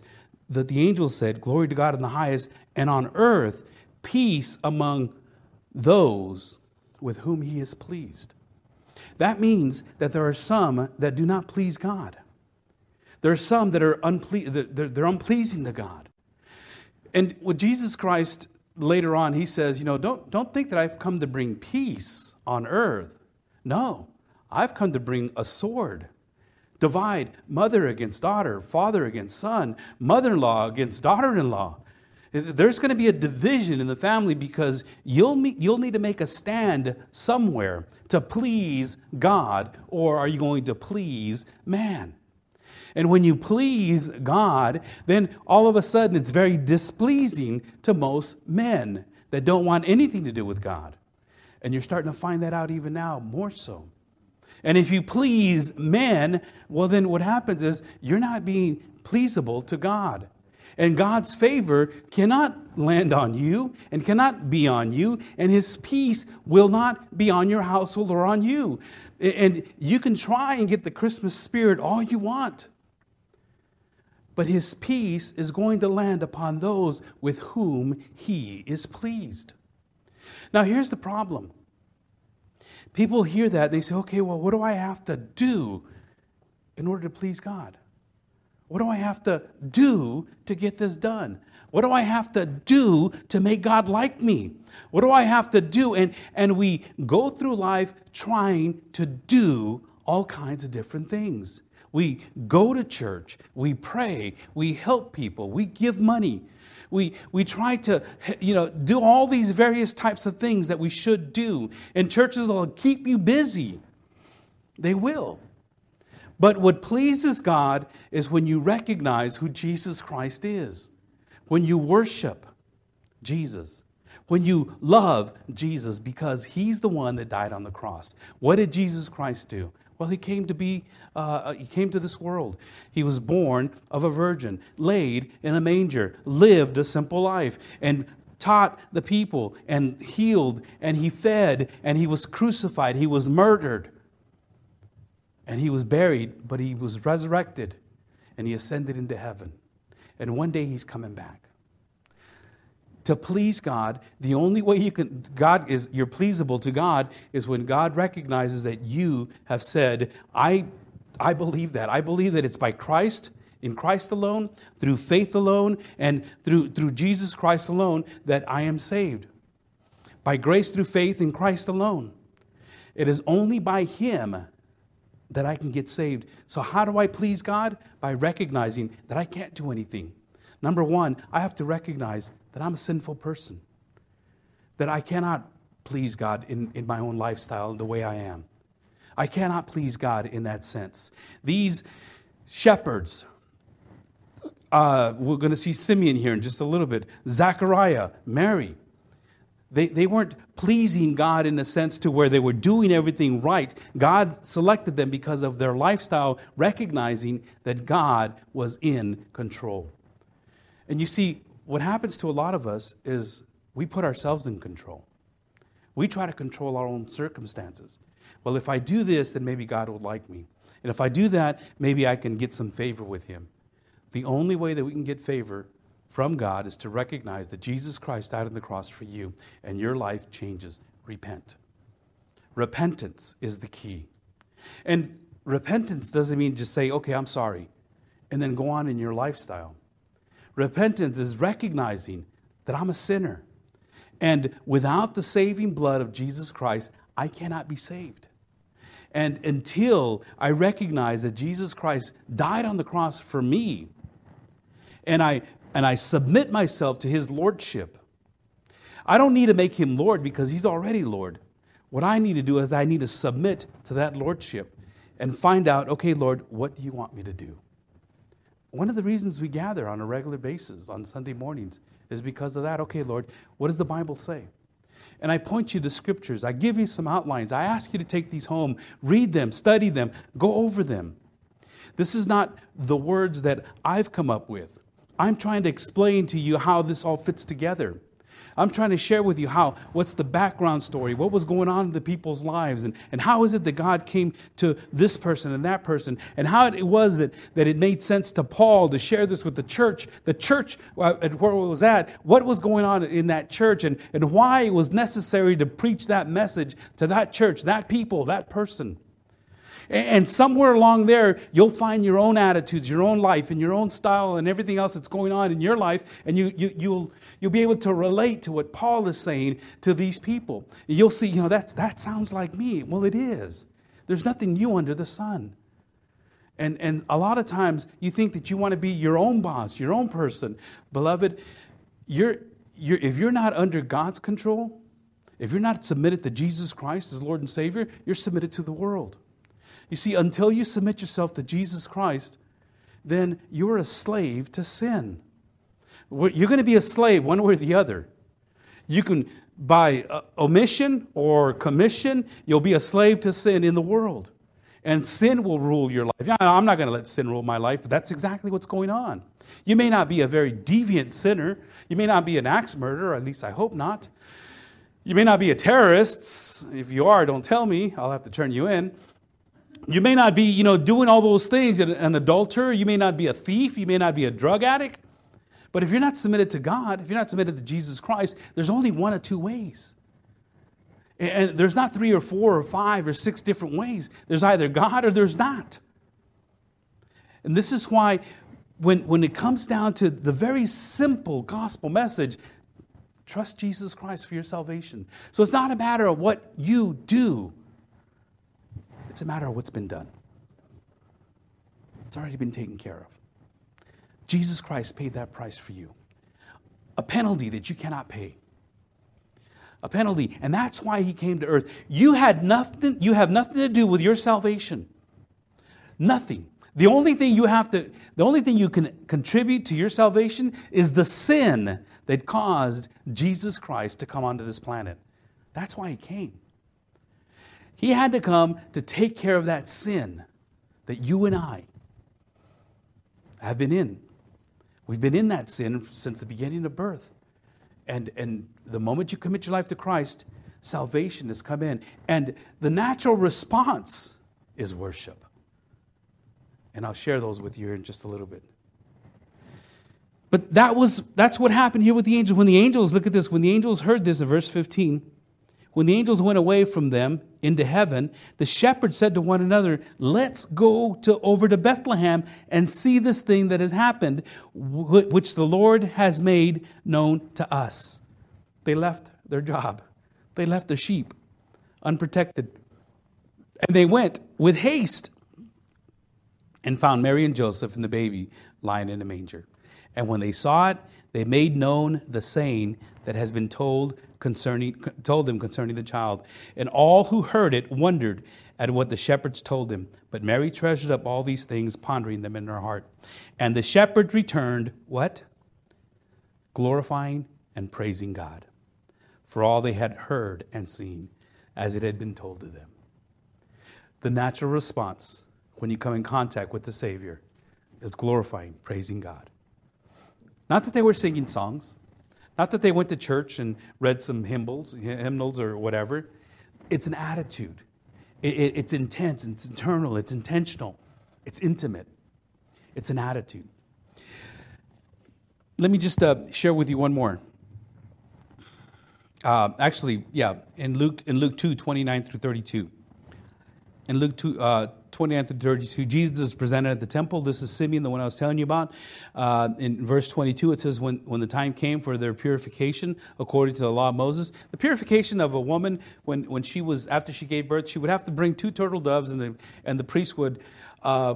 the, the angels said, glory to God in the highest, and on earth, peace among those with whom he is pleased. That means that there are some that do not please God. There are some that are unple- they're, they're unpleasing to God. And with Jesus Christ, later on, he says, you know, don't, don't think that I've come to bring peace on earth. No, I've come to bring a sword. Divide mother against daughter, father against son, mother-in-law against daughter-in-law. There's going to be a division in the family, because you'll meet, you'll need to make a stand somewhere to please God, or are you going to please man? And when you please God, then all of a sudden it's very displeasing to most men that don't want anything to do with God. And you're starting to find that out even now more so. And if you please men, well, then what happens is you're not being pleasable to God. And God's favor cannot land on you and cannot be on you. And his peace will not be on your household or on you. And you can try and get the Christmas spirit all you want, but his peace is going to land upon those with whom he is pleased. Now, here's the problem. People hear that and they say, okay, well, what do I have to do in order to please God? What do I have to do to get this done? What do I have to do to make God like me? What do I have to do? And, and we go through life trying to do all kinds of different things. We go to church. We pray. We help people. We give money. We, we try to, you know, do all these various types of things that we should do. And churches will keep you busy. They will. But what pleases God is when you recognize who Jesus Christ is, when you worship Jesus, when you love Jesus, because he's the one that died on the cross. What did Jesus Christ do? Well, he came to be, uh, he came to this world. He was born of a virgin, laid in a manger, lived a simple life, and taught the people and healed, and he fed, and he was crucified, he was murdered, and he was buried, but he was resurrected, and he ascended into heaven. And one day he's coming back. To please God, the only way you can, God is, you're pleasable to God is when God recognizes that you have said, I, I believe that. I believe that it's by Christ, in Christ alone, through faith alone, and through, through Jesus Christ alone that I am saved. By grace through faith in Christ alone. It is only by Him that I can get saved. So how do I please God? By recognizing that I can't do anything. Number one, I have to recognize that I'm a sinful person, that I cannot please God in, in my own lifestyle and the way I am. I cannot please God in that sense. These shepherds, uh, we're going to see Simeon here in just a little bit, Zachariah, Mary, they, they weren't pleasing God in a sense to where they were doing everything right. God selected them because of their lifestyle, recognizing that God was in control. And you see, what happens to a lot of us is we put ourselves in control. We try to control our own circumstances. Well, if I do this, then maybe God will like me. And if I do that, maybe I can get some favor with Him. The only way that we can get favor from God is to recognize that Jesus Christ died on the cross for you, and your life changes. Repent. Repentance is the key. And repentance doesn't mean just say, okay, I'm sorry, and then go on in your lifestyle. Repentance is recognizing that I'm a sinner. And without the saving blood of Jesus Christ, I cannot be saved. And until I recognize that Jesus Christ died on the cross for me, and I, and I submit myself to His lordship, I don't need to make Him Lord because He's already Lord. What I need to do is I need to submit to that lordship and find out, okay, Lord, what do you want me to do? One of the reasons we gather on a regular basis on Sunday mornings is because of that. Okay, Lord, what does the Bible say? And I point you to scriptures. I give you some outlines. I ask you to take these home, read them, study them, go over them. This is not the words that I've come up with. I'm trying to explain to you how this all fits together. I'm trying to share with you how, what's the background story, what was going on in the people's lives, and, and how is it that God came to this person and that person, and how it was that, that it made sense to Paul to share this with the church, the church at where it was at, what was going on in that church, and, and why it was necessary to preach that message to that church, that people, that person. And somewhere along there, you'll find your own attitudes, your own life, and your own style, and everything else that's going on in your life. And you, you, you'll you'll be able to relate to what Paul is saying to these people. You'll see, you know, that's that sounds like me. Well, it is. There's nothing new under the sun. And and a lot of times you think that you want to be your own boss, your own person, beloved. You're you're if you're not under God's control, if you're not submitted to Jesus Christ as Lord and Savior, you're submitted to the world. You see, until you submit yourself to Jesus Christ, then you're a slave to sin. You're going to be a slave one way or the other. You can, by omission or commission, you'll be a slave to sin in the world. And sin will rule your life. I'm not going to let sin rule my life, but that's exactly what's going on. You may not be a very deviant sinner. You may not be an axe murderer, at least I hope not. You may not be a terrorist. If you are, don't tell me. I'll have to turn you in. You may not be, you know, doing all those things, an adulterer, you may not be a thief, you may not be a drug addict, but if you're not submitted to God, if you're not submitted to Jesus Christ, there's only one or two ways. And there's not three or four or five or six different ways. There's either God or there's not. And this is why when, when it comes down to the very simple gospel message, trust Jesus Christ for your salvation. So it's not a matter of what you do. It's a matter of what's been done. It's already been taken care of. Jesus Christ paid that price for you. A penalty that you cannot pay. A penalty. And that's why He came to earth. You had nothing, you have nothing to do with your salvation. Nothing. The only thing you have to, the only thing you can contribute to your salvation is the sin that caused Jesus Christ to come onto this planet. That's why He came. He had to come to take care of that sin that you and I have been in. We've been in that sin since the beginning of birth. And, and the moment you commit your life to Christ, salvation has come in. And the natural response is worship. And I'll share those with you here in just a little bit. But that was that's what happened here with the angels. When the angels, look at this, when the angels heard this in verse fifteen, when the angels went away from them into heaven, the shepherds said to one another, let's go to over to Bethlehem and see this thing that has happened, which the Lord has made known to us. They left their job. They left their sheep unprotected. And they went with haste and found Mary and Joseph and the baby lying in a manger. And when they saw it, they made known the saying that has been told concerning told them concerning the child. And all who heard it wondered at what the shepherds told them. But Mary treasured up all these things, pondering them in her heart. And the shepherds returned, what? Glorifying and praising God for all they had heard and seen, as it had been told to them. The natural response when you come in contact with the Savior is glorifying, praising God. Not that they were singing songs. Not that they went to church and read some hymnals, hymnals or whatever. It's an attitude. It, it, it's intense. It's internal. It's intentional. It's intimate. It's an attitude. Let me just uh, share with you one more. Uh, actually, yeah, in Luke in Luke two twenty nine through thirty two. In Luke two. Uh, twenty-nine through thirty-two, Jesus is presented at the temple. This is Simeon, the one I was telling you about. Uh, in verse twenty-two, it says, when, when the time came for their purification, according to the law of Moses, the purification of a woman, when, when she was, after she gave birth, she would have to bring two turtle doves, and the, and the priest would uh,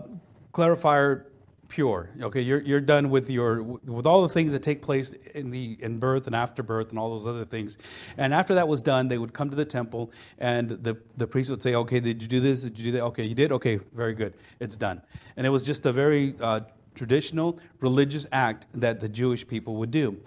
clarify her pure. Okay, you're, you're done with your, with all the things that take place in the, in birth and after birth and all those other things. And after that was done, they would come to the temple, and the, the priest would say, okay, did you do this? Did you do that? Okay, you did? Okay, very good. It's done. And it was just a very uh, traditional religious act that the Jewish people would do.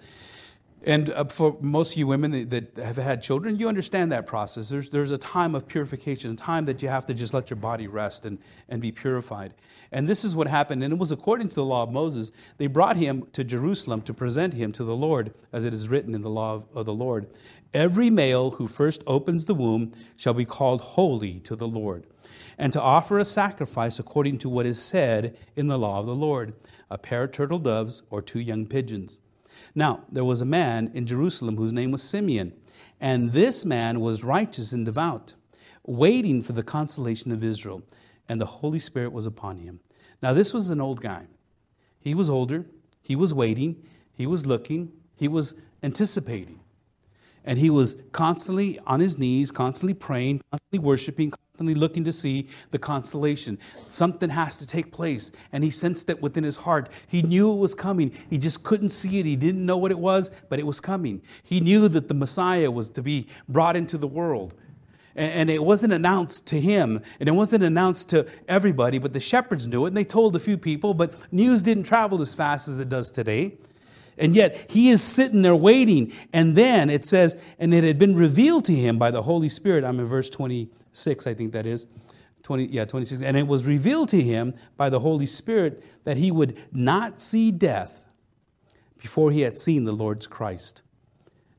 And uh, for most of you women that have had children, you understand that process. There's there's a time of purification, a time that you have to just let your body rest and, and be purified. And this is what happened, and it was according to the law of Moses. They brought him to Jerusalem to present him to the Lord, as it is written in the law of, of the Lord. Every male who first opens the womb shall be called holy to the Lord, and to offer a sacrifice according to what is said in the law of the Lord, a pair of turtle doves or two young pigeons. Now, there was a man in Jerusalem whose name was Simeon, and this man was righteous and devout, waiting for the consolation of Israel, and the Holy Spirit was upon him. Now, this was an old guy. He was older, he was waiting, he was looking, he was anticipating, and he was constantly on his knees, constantly praying, constantly worshiping, constantly looking to see the consolation. Something has to take place. And he sensed it within his heart. He knew it was coming. He just couldn't see it. He didn't know what it was, but it was coming. He knew that the Messiah was to be brought into the world. And it wasn't announced to him, and it wasn't announced to everybody, but the shepherds knew it, and they told a few people, but news didn't travel as fast as it does today. And yet he is sitting there waiting. And then it says, and it had been revealed to him by the Holy Spirit. I'm in verse twenty-six, I think that is. twenty, yeah, twenty-six. And it was revealed to him by the Holy Spirit that he would not see death before he had seen the Lord's Christ.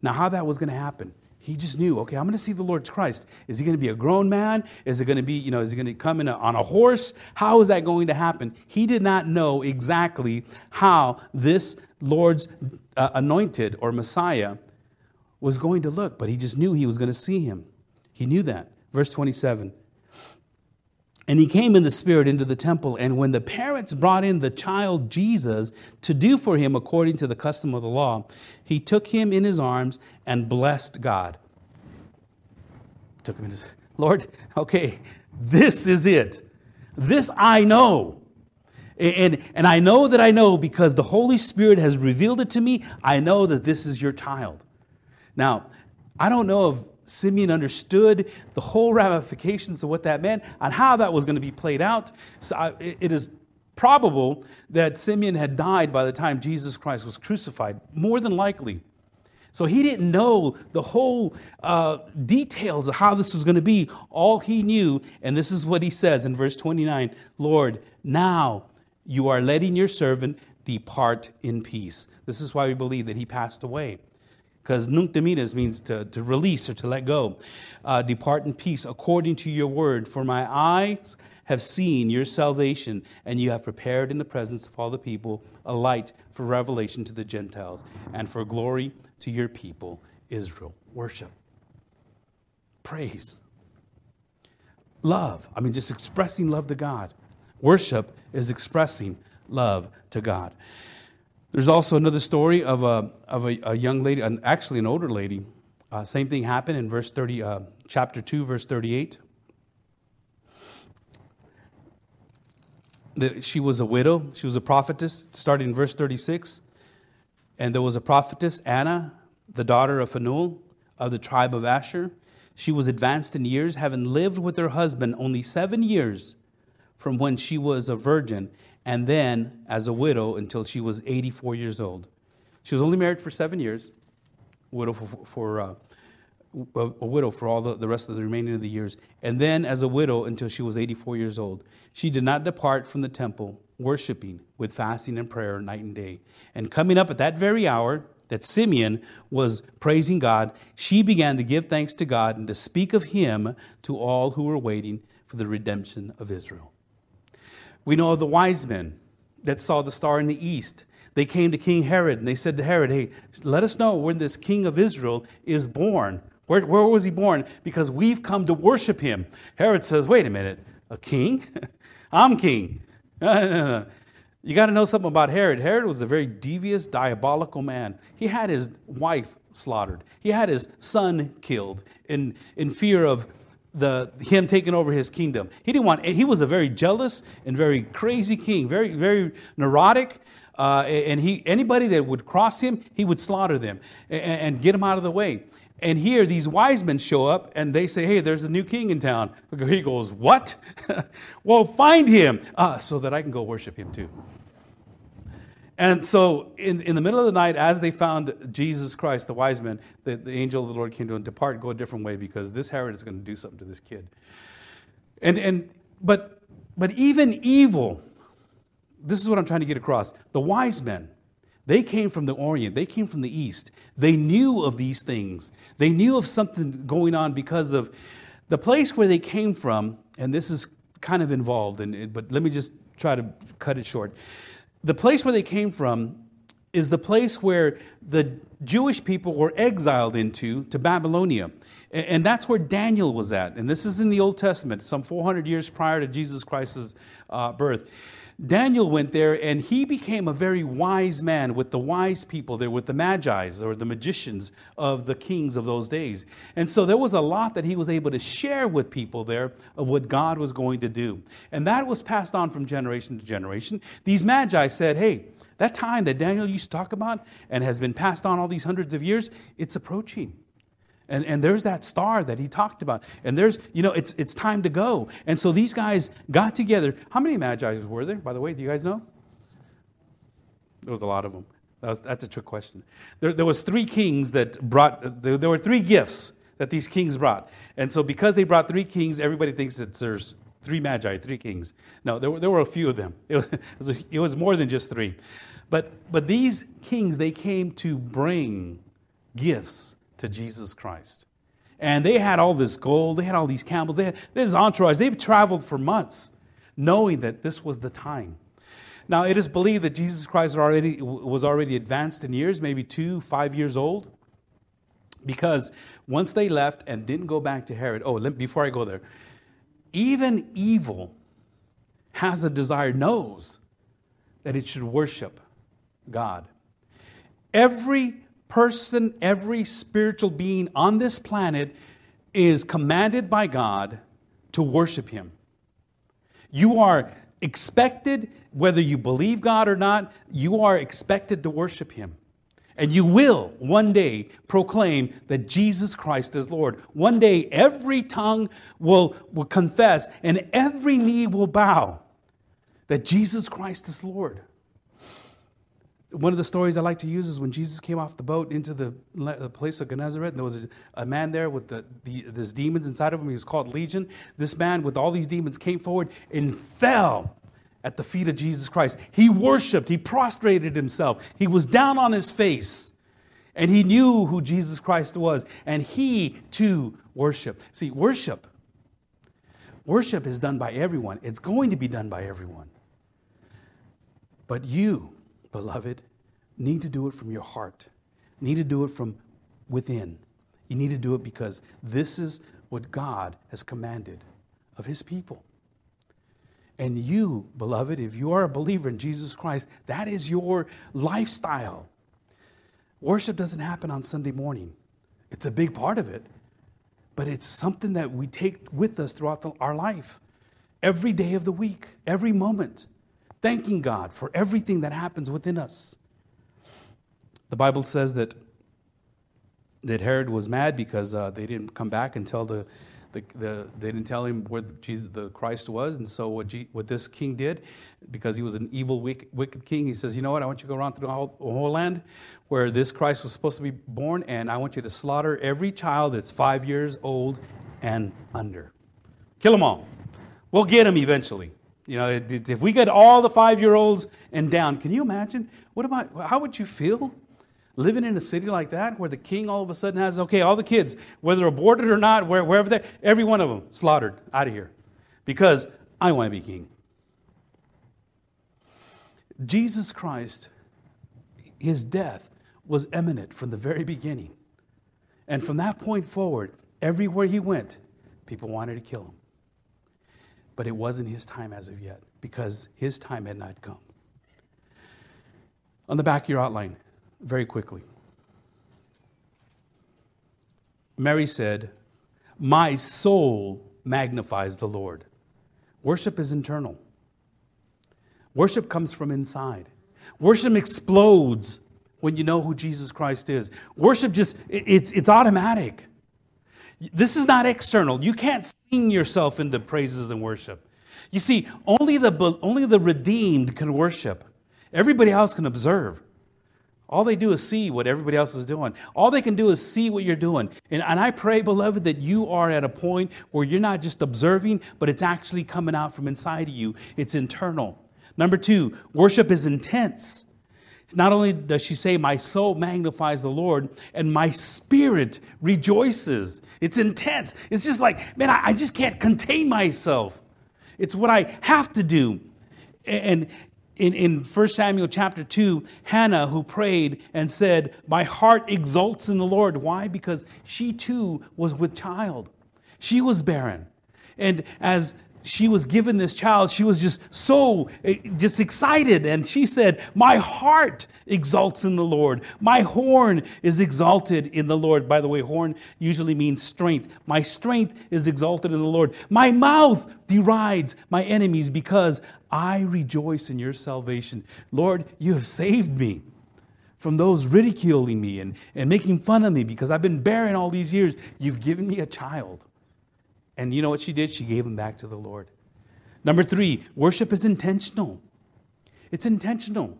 Now, how that was going to happen. He just knew, okay, I'm going to see the Lord's Christ. Is he going to be a grown man? Is it going to be, you know, is he going to come in a, on a horse? How is that going to happen? He did not know exactly how this Lord's uh, anointed or Messiah was going to look, but he just knew he was going to see him. He knew that. Verse twenty-seven. And he came in the Spirit into the temple, and when the parents brought in the child Jesus to do for him according to the custom of the law, he took him in his arms and blessed God. Took him in his Lord, okay, this is it. This I know. And, and I know that I know because the Holy Spirit has revealed it to me. I know that this is your child. Now, I don't know if Simeon understood the whole ramifications of what that meant and how that was going to be played out. So I, it is probable that Simeon had died by the time Jesus Christ was crucified, more than likely. So he didn't know the whole uh, details of how this was going to be. All he knew, and this is what he says in verse twenty-nine, Lord, now you are letting your servant depart in peace. This is why we believe that he passed away. because Nunc Dimittis means to, to release or to let go. Uh, depart in peace according to your word, for my eyes have seen your salvation, and you have prepared in the presence of all the people a light for revelation to the Gentiles and for glory to your people, Israel. Worship. Praise. Love. I mean, just expressing love to God. Worship is expressing love to God. There's also another story of a of a, a young lady, an, actually an older lady. Uh, same thing happened in verse thirty, uh, chapter two, verse thirty-eight. The, she was a widow. She was a prophetess. Starting in verse thirty-six, and there was a prophetess, Anna, the daughter of Phanuel of the tribe of Asher. She was advanced in years, having lived with her husband only seven years from when she was a virgin, and then as a widow until she was eighty-four years old. She was only married for seven years, widow for, for uh, a widow for all the, the rest of the remaining of the years, and then as a widow until she was eighty-four years old. She did not depart from the temple, worshiping with fasting and prayer night and day. And coming up at that very hour that Simeon was praising God, she began to give thanks to God and to speak of him to all who were waiting for the redemption of Israel. We know of the wise men that saw the star in the east. They came to King Herod and they said to Herod, hey, let us know when this king of Israel is born. Where, where was he born? Because we've come to worship him. Herod says, wait a minute, a king? I'm king. No, no, no, no. You got to know something about Herod. Herod was a very devious, diabolical man. He had his wife slaughtered. He had his son killed in, in fear of the him taking over his kingdom. He didn't want. He was a very jealous and very crazy king, very very neurotic. Uh, and he anybody that would cross him, he would slaughter them and, and get him out of the way. And here these wise men show up and they say, hey, there's a new king in town. He goes, what? Well, find him uh, so that I can go worship him too. And so in, in the middle of the night, as they found Jesus Christ, the wise men, the, the angel of the Lord came to him, depart, go a different way, because this Herod is going to do something to this kid. And and but but even evil, this is what I'm trying to get across. The wise men, they came from the Orient. They came from the East. They knew of these things. They knew of something going on because of the place where they came from. And this is kind of involved, and but let me just try to cut it short. The place where they came from is the place where the Jewish people were exiled into, to Babylonia. And that's where Daniel was at. And this is in the Old Testament, some four hundred years prior to Jesus Christ's uh, birth. Daniel went there and he became a very wise man with the wise people there, with the Magi's or the magicians of the kings of those days. And so there was a lot that he was able to share with people there of what God was going to do. And that was passed on from generation to generation. These Magi said, hey, that time that Daniel used to talk about and has been passed on all these hundreds of years, it's approaching. And and there's that star that he talked about. And there's, you know, it's it's time to go. And so these guys got together. How many Magi were there, by the way? Do you guys know? There was a lot of them. That was, that's a trick question. There, there was three kings that brought, there, there were three gifts that these kings brought. And so because they brought three kings, everybody thinks that there's three Magi, three kings. No, there were, there were a few of them. It was, it was, a, it was more than just three. But But these kings, they came to bring gifts to Jesus Christ. And they had all this gold, they had all these camels, they had this entourage. They've traveled for months knowing that this was the time. Now, it is believed that Jesus Christ already was already advanced in years, maybe two, five years old, because once they left and didn't go back to Herod, oh, before I go there, even evil has a desire, knows that it should worship God. Every person, every spiritual being on this planet is commanded by God to worship him. You are expected, whether you believe God or not, you are expected to worship him. And you will one day proclaim that Jesus Christ is Lord. One day every tongue will, will confess and every knee will bow that Jesus Christ is Lord. One of the stories I like to use is when Jesus came off the boat into the place of Gennesaret, and there was a, a man there with the, the this demons inside of him. He was called Legion. This man with all these demons came forward and fell at the feet of Jesus Christ. He worshipped. He prostrated himself. He was down on his face. And he knew who Jesus Christ was. And he, too, worshiped. See, worship. Worship is done by everyone. It's going to be done by everyone. But you, beloved, need to do it from your heart. Need to do it from within. You need to do it because this is what God has commanded of his people. And you, beloved, if you are a believer in Jesus Christ, that is your lifestyle. Worship doesn't happen on Sunday morning. It's a big part of it, but it's something that we take with us throughout the, our life, every day of the week, every moment, thanking God for everything that happens within us. The Bible says that that Herod was mad because uh, they didn't come back and tell the, the, the they didn't tell him where the, Jesus, the Christ was, and so what, G, what this king did, because he was an evil, wicked, wicked king, he says, you know what? I want you to go around through the whole, whole land where this Christ was supposed to be born, and I want you to slaughter every child that's five years old and under. Kill them all. We'll get them eventually. You know, if we get all the five-year-olds and down, can you imagine? What about? How would you feel? Living in a city like that, where the king all of a sudden has, okay, all the kids, whether aborted or not, wherever they're, every one of them slaughtered, out of here. Because I want to be king. Jesus Christ, his death was imminent from the very beginning. And from that point forward, everywhere he went, people wanted to kill him. But it wasn't his time as of yet, because his time had not come. On the back of your outline, very quickly. Mary said, "My soul magnifies the Lord." Worship is internal. Worship comes from inside. Worship explodes when you know who Jesus Christ is. Worship just, it's it's automatic. This is not external. You can't sing yourself into praises and worship. You see, only the only the redeemed can worship. Everybody else can observe. All they do is see what everybody else is doing. All they can do is see what you're doing. And, and I pray, beloved, that you are at a point where you're not just observing, but it's actually coming out from inside of you. It's internal. Number two, worship is intense. Not only does she say, "My soul magnifies the Lord, and my spirit rejoices." It's intense. It's just like, man, I, I just can't contain myself. It's what I have to do. And In, in First Samuel chapter two, Hannah, who prayed and said, "My heart exalts in the Lord." Why? Because she too was with child. She was barren. And as she was given this child, she was just so just excited. And she said, "My heart exalts in the Lord. My horn is exalted in the Lord." By the way, horn usually means strength. "My strength is exalted in the Lord. My mouth derides my enemies because I rejoice in your salvation." Lord, you have saved me from those ridiculing me and, and making fun of me because I've been barren all these years. You've given me a child. And you know what she did? She gave him back to the Lord. Number three, worship is intentional. It's intentional.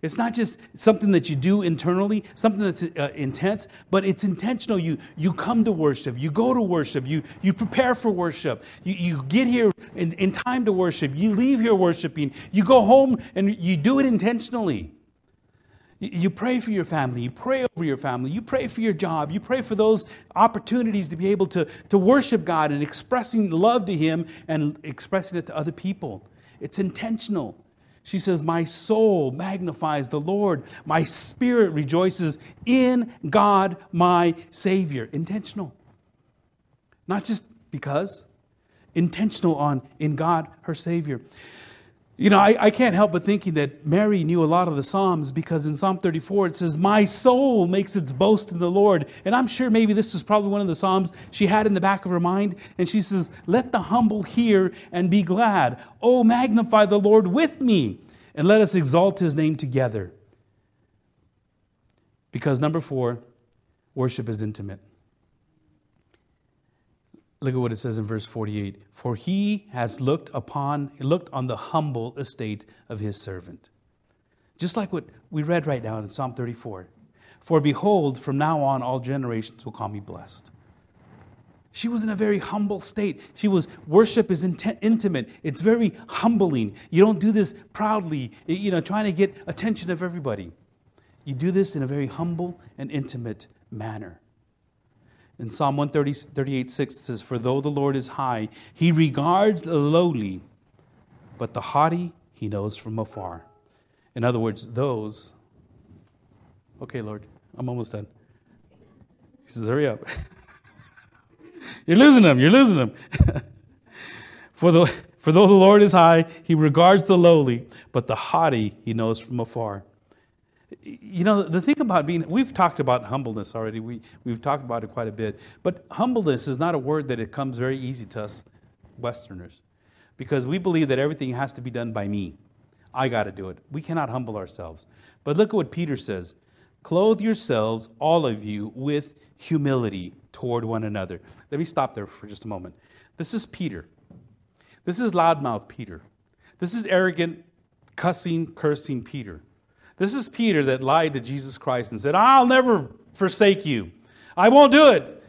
It's not just something that you do internally, something that's uh, intense, but it's intentional. You you come to worship. You go to worship. You you prepare for worship. You, you get here in, in time to worship. You leave here worshiping. You go home and you do it intentionally. You pray for your family. You pray over your family. You pray for your job. You pray for those opportunities to be able to, to worship God and expressing love to him and expressing it to other people. It's intentional. She says, "My soul magnifies the Lord. My spirit rejoices in God, my Savior." Intentional. Not just because. Intentional on in God, her Savior. You know, I, I can't help but thinking that Mary knew a lot of the Psalms, because in Psalm thirty-four it says, "My soul makes its boast in the Lord." And I'm sure maybe this is probably one of the Psalms she had in the back of her mind. And she says, "Let the humble hear and be glad. Oh, magnify the Lord with me, and let us exalt his name together." Because number four, worship is intimate. Look at what it says in verse forty-eight. "For he has looked upon, looked on the humble estate of his servant." Just like what we read right now in Psalm thirty-four. "For behold, from now on all generations will call me blessed." She was in a very humble state. She was, worship is int- intimate. It's very humbling. You don't do this proudly, you know, trying to get attention of everybody. You do this in a very humble and intimate manner. In Psalm one thirty-eight six, it says, "For though the Lord is high, he regards the lowly, but the haughty he knows from afar." In other words, those... Okay, Lord, I'm almost done. He says, hurry up. You're losing them, you're losing them. For the, for though the Lord is high, he regards the lowly, but the haughty he knows from afar. You know, the thing about being, we've talked about humbleness already. We, we've talked about it quite a bit. But humbleness is not a word that it comes very easy to us Westerners, because we believe that everything has to be done by me. I got to do it. We cannot humble ourselves. But look at what Peter says. Clothe yourselves, all of you, with humility toward one another. Let me stop there for just a moment. This is Peter. This is loudmouth Peter. This is arrogant, cussing, cursing Peter. This is Peter that lied to Jesus Christ and said, I'll never forsake you. I won't do it.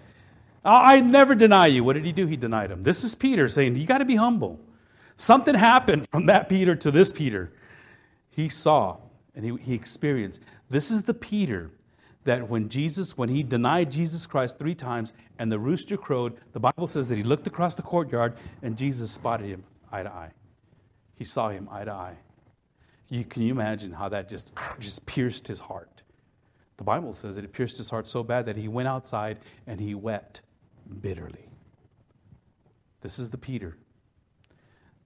I never deny you. What did he do? He denied him. This is Peter saying, you got to be humble. Something happened from that Peter to this Peter. He saw and he, he experienced. This is the Peter that when Jesus, when he denied Jesus Christ three times and the rooster crowed, the Bible says that he looked across the courtyard and Jesus spotted him eye to eye. He saw him eye to eye. You, can you imagine how that just, just pierced his heart? The Bible says that it pierced his heart so bad that he went outside and he wept bitterly. This is the Peter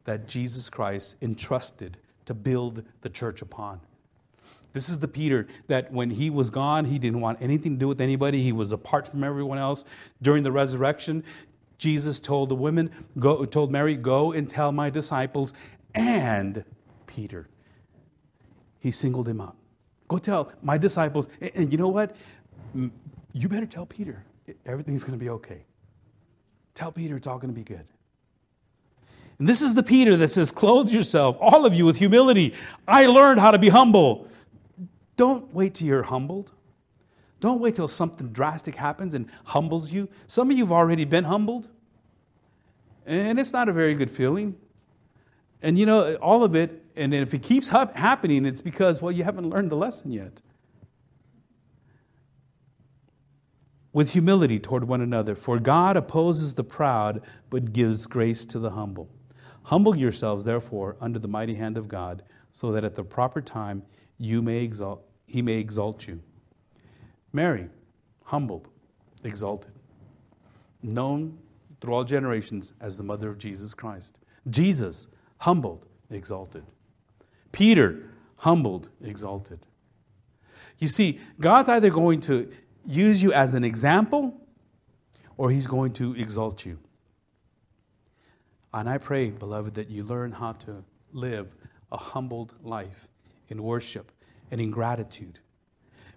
that Jesus Christ entrusted to build the church upon. This is the Peter that when he was gone, he didn't want anything to do with anybody. He was apart from everyone else. During the resurrection, Jesus told the women, go, told Mary, go and tell my disciples and Peter. He singled him out. Go tell my disciples. And, and you know what? You better tell Peter. Everything's going to be okay. Tell Peter it's all going to be good. And this is the Peter that says, clothe yourself, all of you, with humility. I learned how to be humble. Don't wait till you're humbled. Don't wait till something drastic happens and humbles you. Some of you have already been humbled. And it's not a very good feeling. And you know, all of it, and if it keeps happening, it's because, well, you haven't learned the lesson yet. With humility toward one another, for God opposes the proud, but gives grace to the humble. Humble yourselves, therefore, under the mighty hand of God, so that at the proper time you may exalt, he may exalt you. Mary, humbled, exalted, known through all generations as the mother of Jesus Christ. Jesus, humbled, exalted. Peter, humbled, exalted. You see, God's either going to use you as an example, or he's going to exalt you. And I pray, beloved, that you learn how to live a humbled life in worship and in gratitude,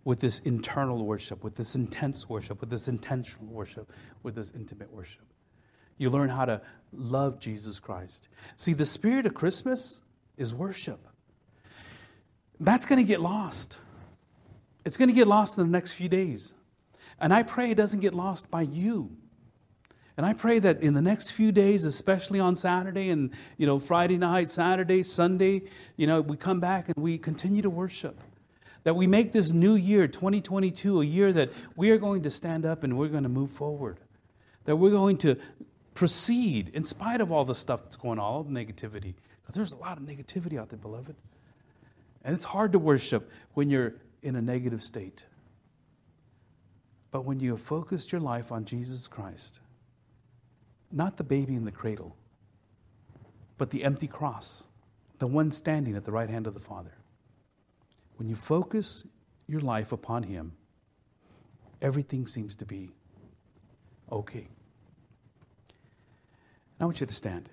with this internal worship, with this intense worship, with this intentional worship, with this intimate worship. You learn how to love Jesus Christ. See, the spirit of Christmas is worship. That's going to get lost. It's going to get lost in the next few days. And I pray it doesn't get lost by you. And I pray that in the next few days, especially on Saturday and, you know, Friday night, Saturday, Sunday, you know, we come back and we continue to worship. That we make this new year, twenty twenty-two, a year that we are going to stand up and we're going to move forward. That we're going to proceed in spite of all the stuff that's going on, all the negativity. Because there's a lot of negativity out there, beloved. And it's hard to worship when you're in a negative state. But when you have focused your life on Jesus Christ, not the baby in the cradle, but the empty cross, the one standing at the right hand of the Father. When you focus your life upon him, everything seems to be okay. And I want you to stand.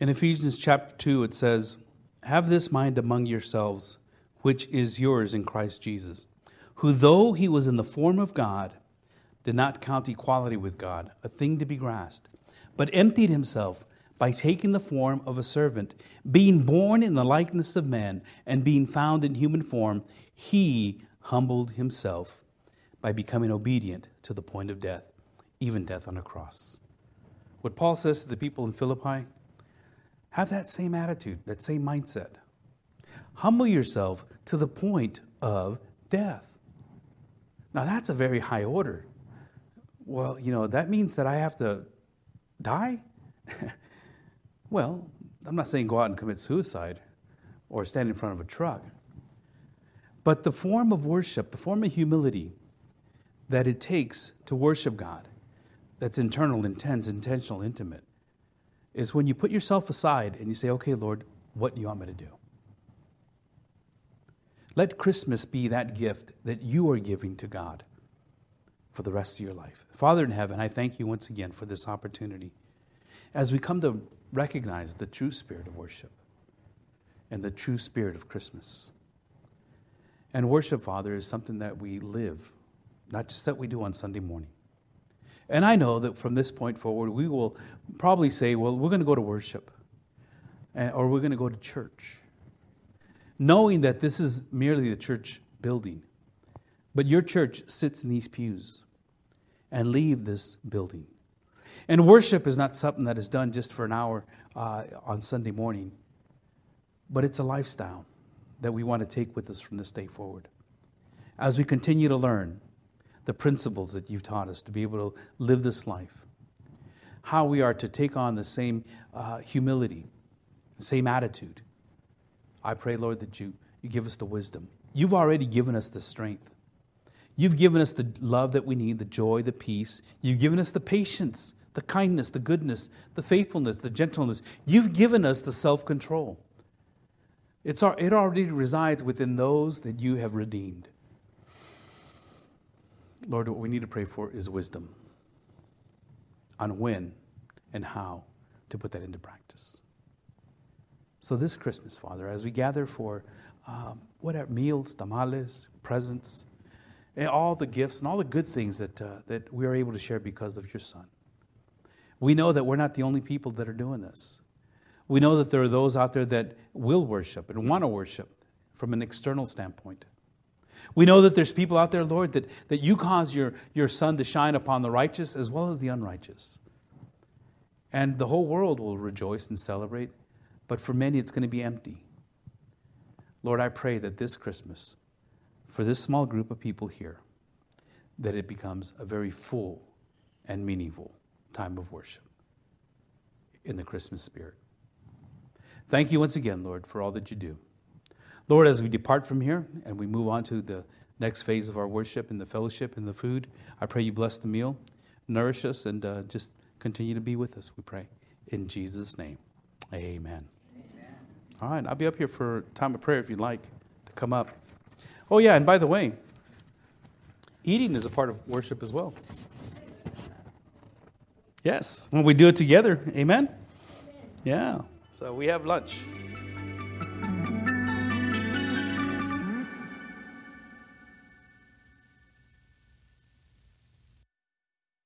In Ephesians chapter two, it says, have this mind among yourselves, which is yours in Christ Jesus, who though he was in the form of God, did not count equality with God a thing to be grasped, but emptied himself by taking the form of a servant, being born in the likeness of man, and being found in human form, he humbled himself by becoming obedient to the point of death, even death on a cross. What Paul says to the people in Philippi, have that same attitude, that same mindset. Humble yourself to the point of death. Now that's a very high order. Well, you know, that means that I have to die? Well, I'm not saying go out and commit suicide or stand in front of a truck. But the form of worship, the form of humility that it takes to worship God, that's internal, intense, intentional, intimate, is when you put yourself aside and you say, okay, Lord, what do you want me to do? Let Christmas be that gift that you are giving to God for the rest of your life. Father in heaven, I thank you once again for this opportunity as we come to recognize the true spirit of worship and the true spirit of Christmas. And worship, Father, is something that we live, not just that we do on Sunday morning. And I know that from this point forward, we will probably say, well, we're going to go to worship or we're going to go to church, knowing that this is merely the church building. But your church sits in these pews and leave this building. And worship is not something that is done just for an hour uh, on Sunday morning, but it's a lifestyle that we want to take with us from this day forward, as we continue to learn the principles that you've taught us to be able to live this life, how we are to take on the same uh, humility, same attitude. I pray, Lord, that you, you give us the wisdom. You've already given us the strength. You've given us the love that we need, the joy, the peace. You've given us the patience, the kindness, the goodness, the faithfulness, the gentleness. You've given us the self-control. It's our, it already resides within those that you have redeemed. Lord, what we need to pray for is wisdom on when and how to put that into practice. So this Christmas, Father, as we gather for um, whatever meals, tamales, presents, and all the gifts and all the good things that uh, that we are able to share because of your Son, we know that we're not the only people that are doing this. We know that there are those out there that will worship and want to worship from an external standpoint. We know that there's people out there, Lord, that, that you cause your, your Son to shine upon the righteous as well as the unrighteous. And the whole world will rejoice and celebrate. But for many, it's going to be empty. Lord, I pray that this Christmas, for this small group of people here, that it becomes a very full and meaningful time of worship in the Christmas spirit. Thank you once again, Lord, for all that you do. Lord, as we depart from here and we move on to the next phase of our worship and the fellowship and the food, I pray you bless the meal, nourish us, and uh, just continue to be with us, we pray. In Jesus' name, amen. Amen. All right, I'll be up here for time of prayer if you'd like to come up. Oh, yeah, and by the way, eating is a part of worship as well. Yes, when we do it together, amen? Amen. Yeah, so we have lunch.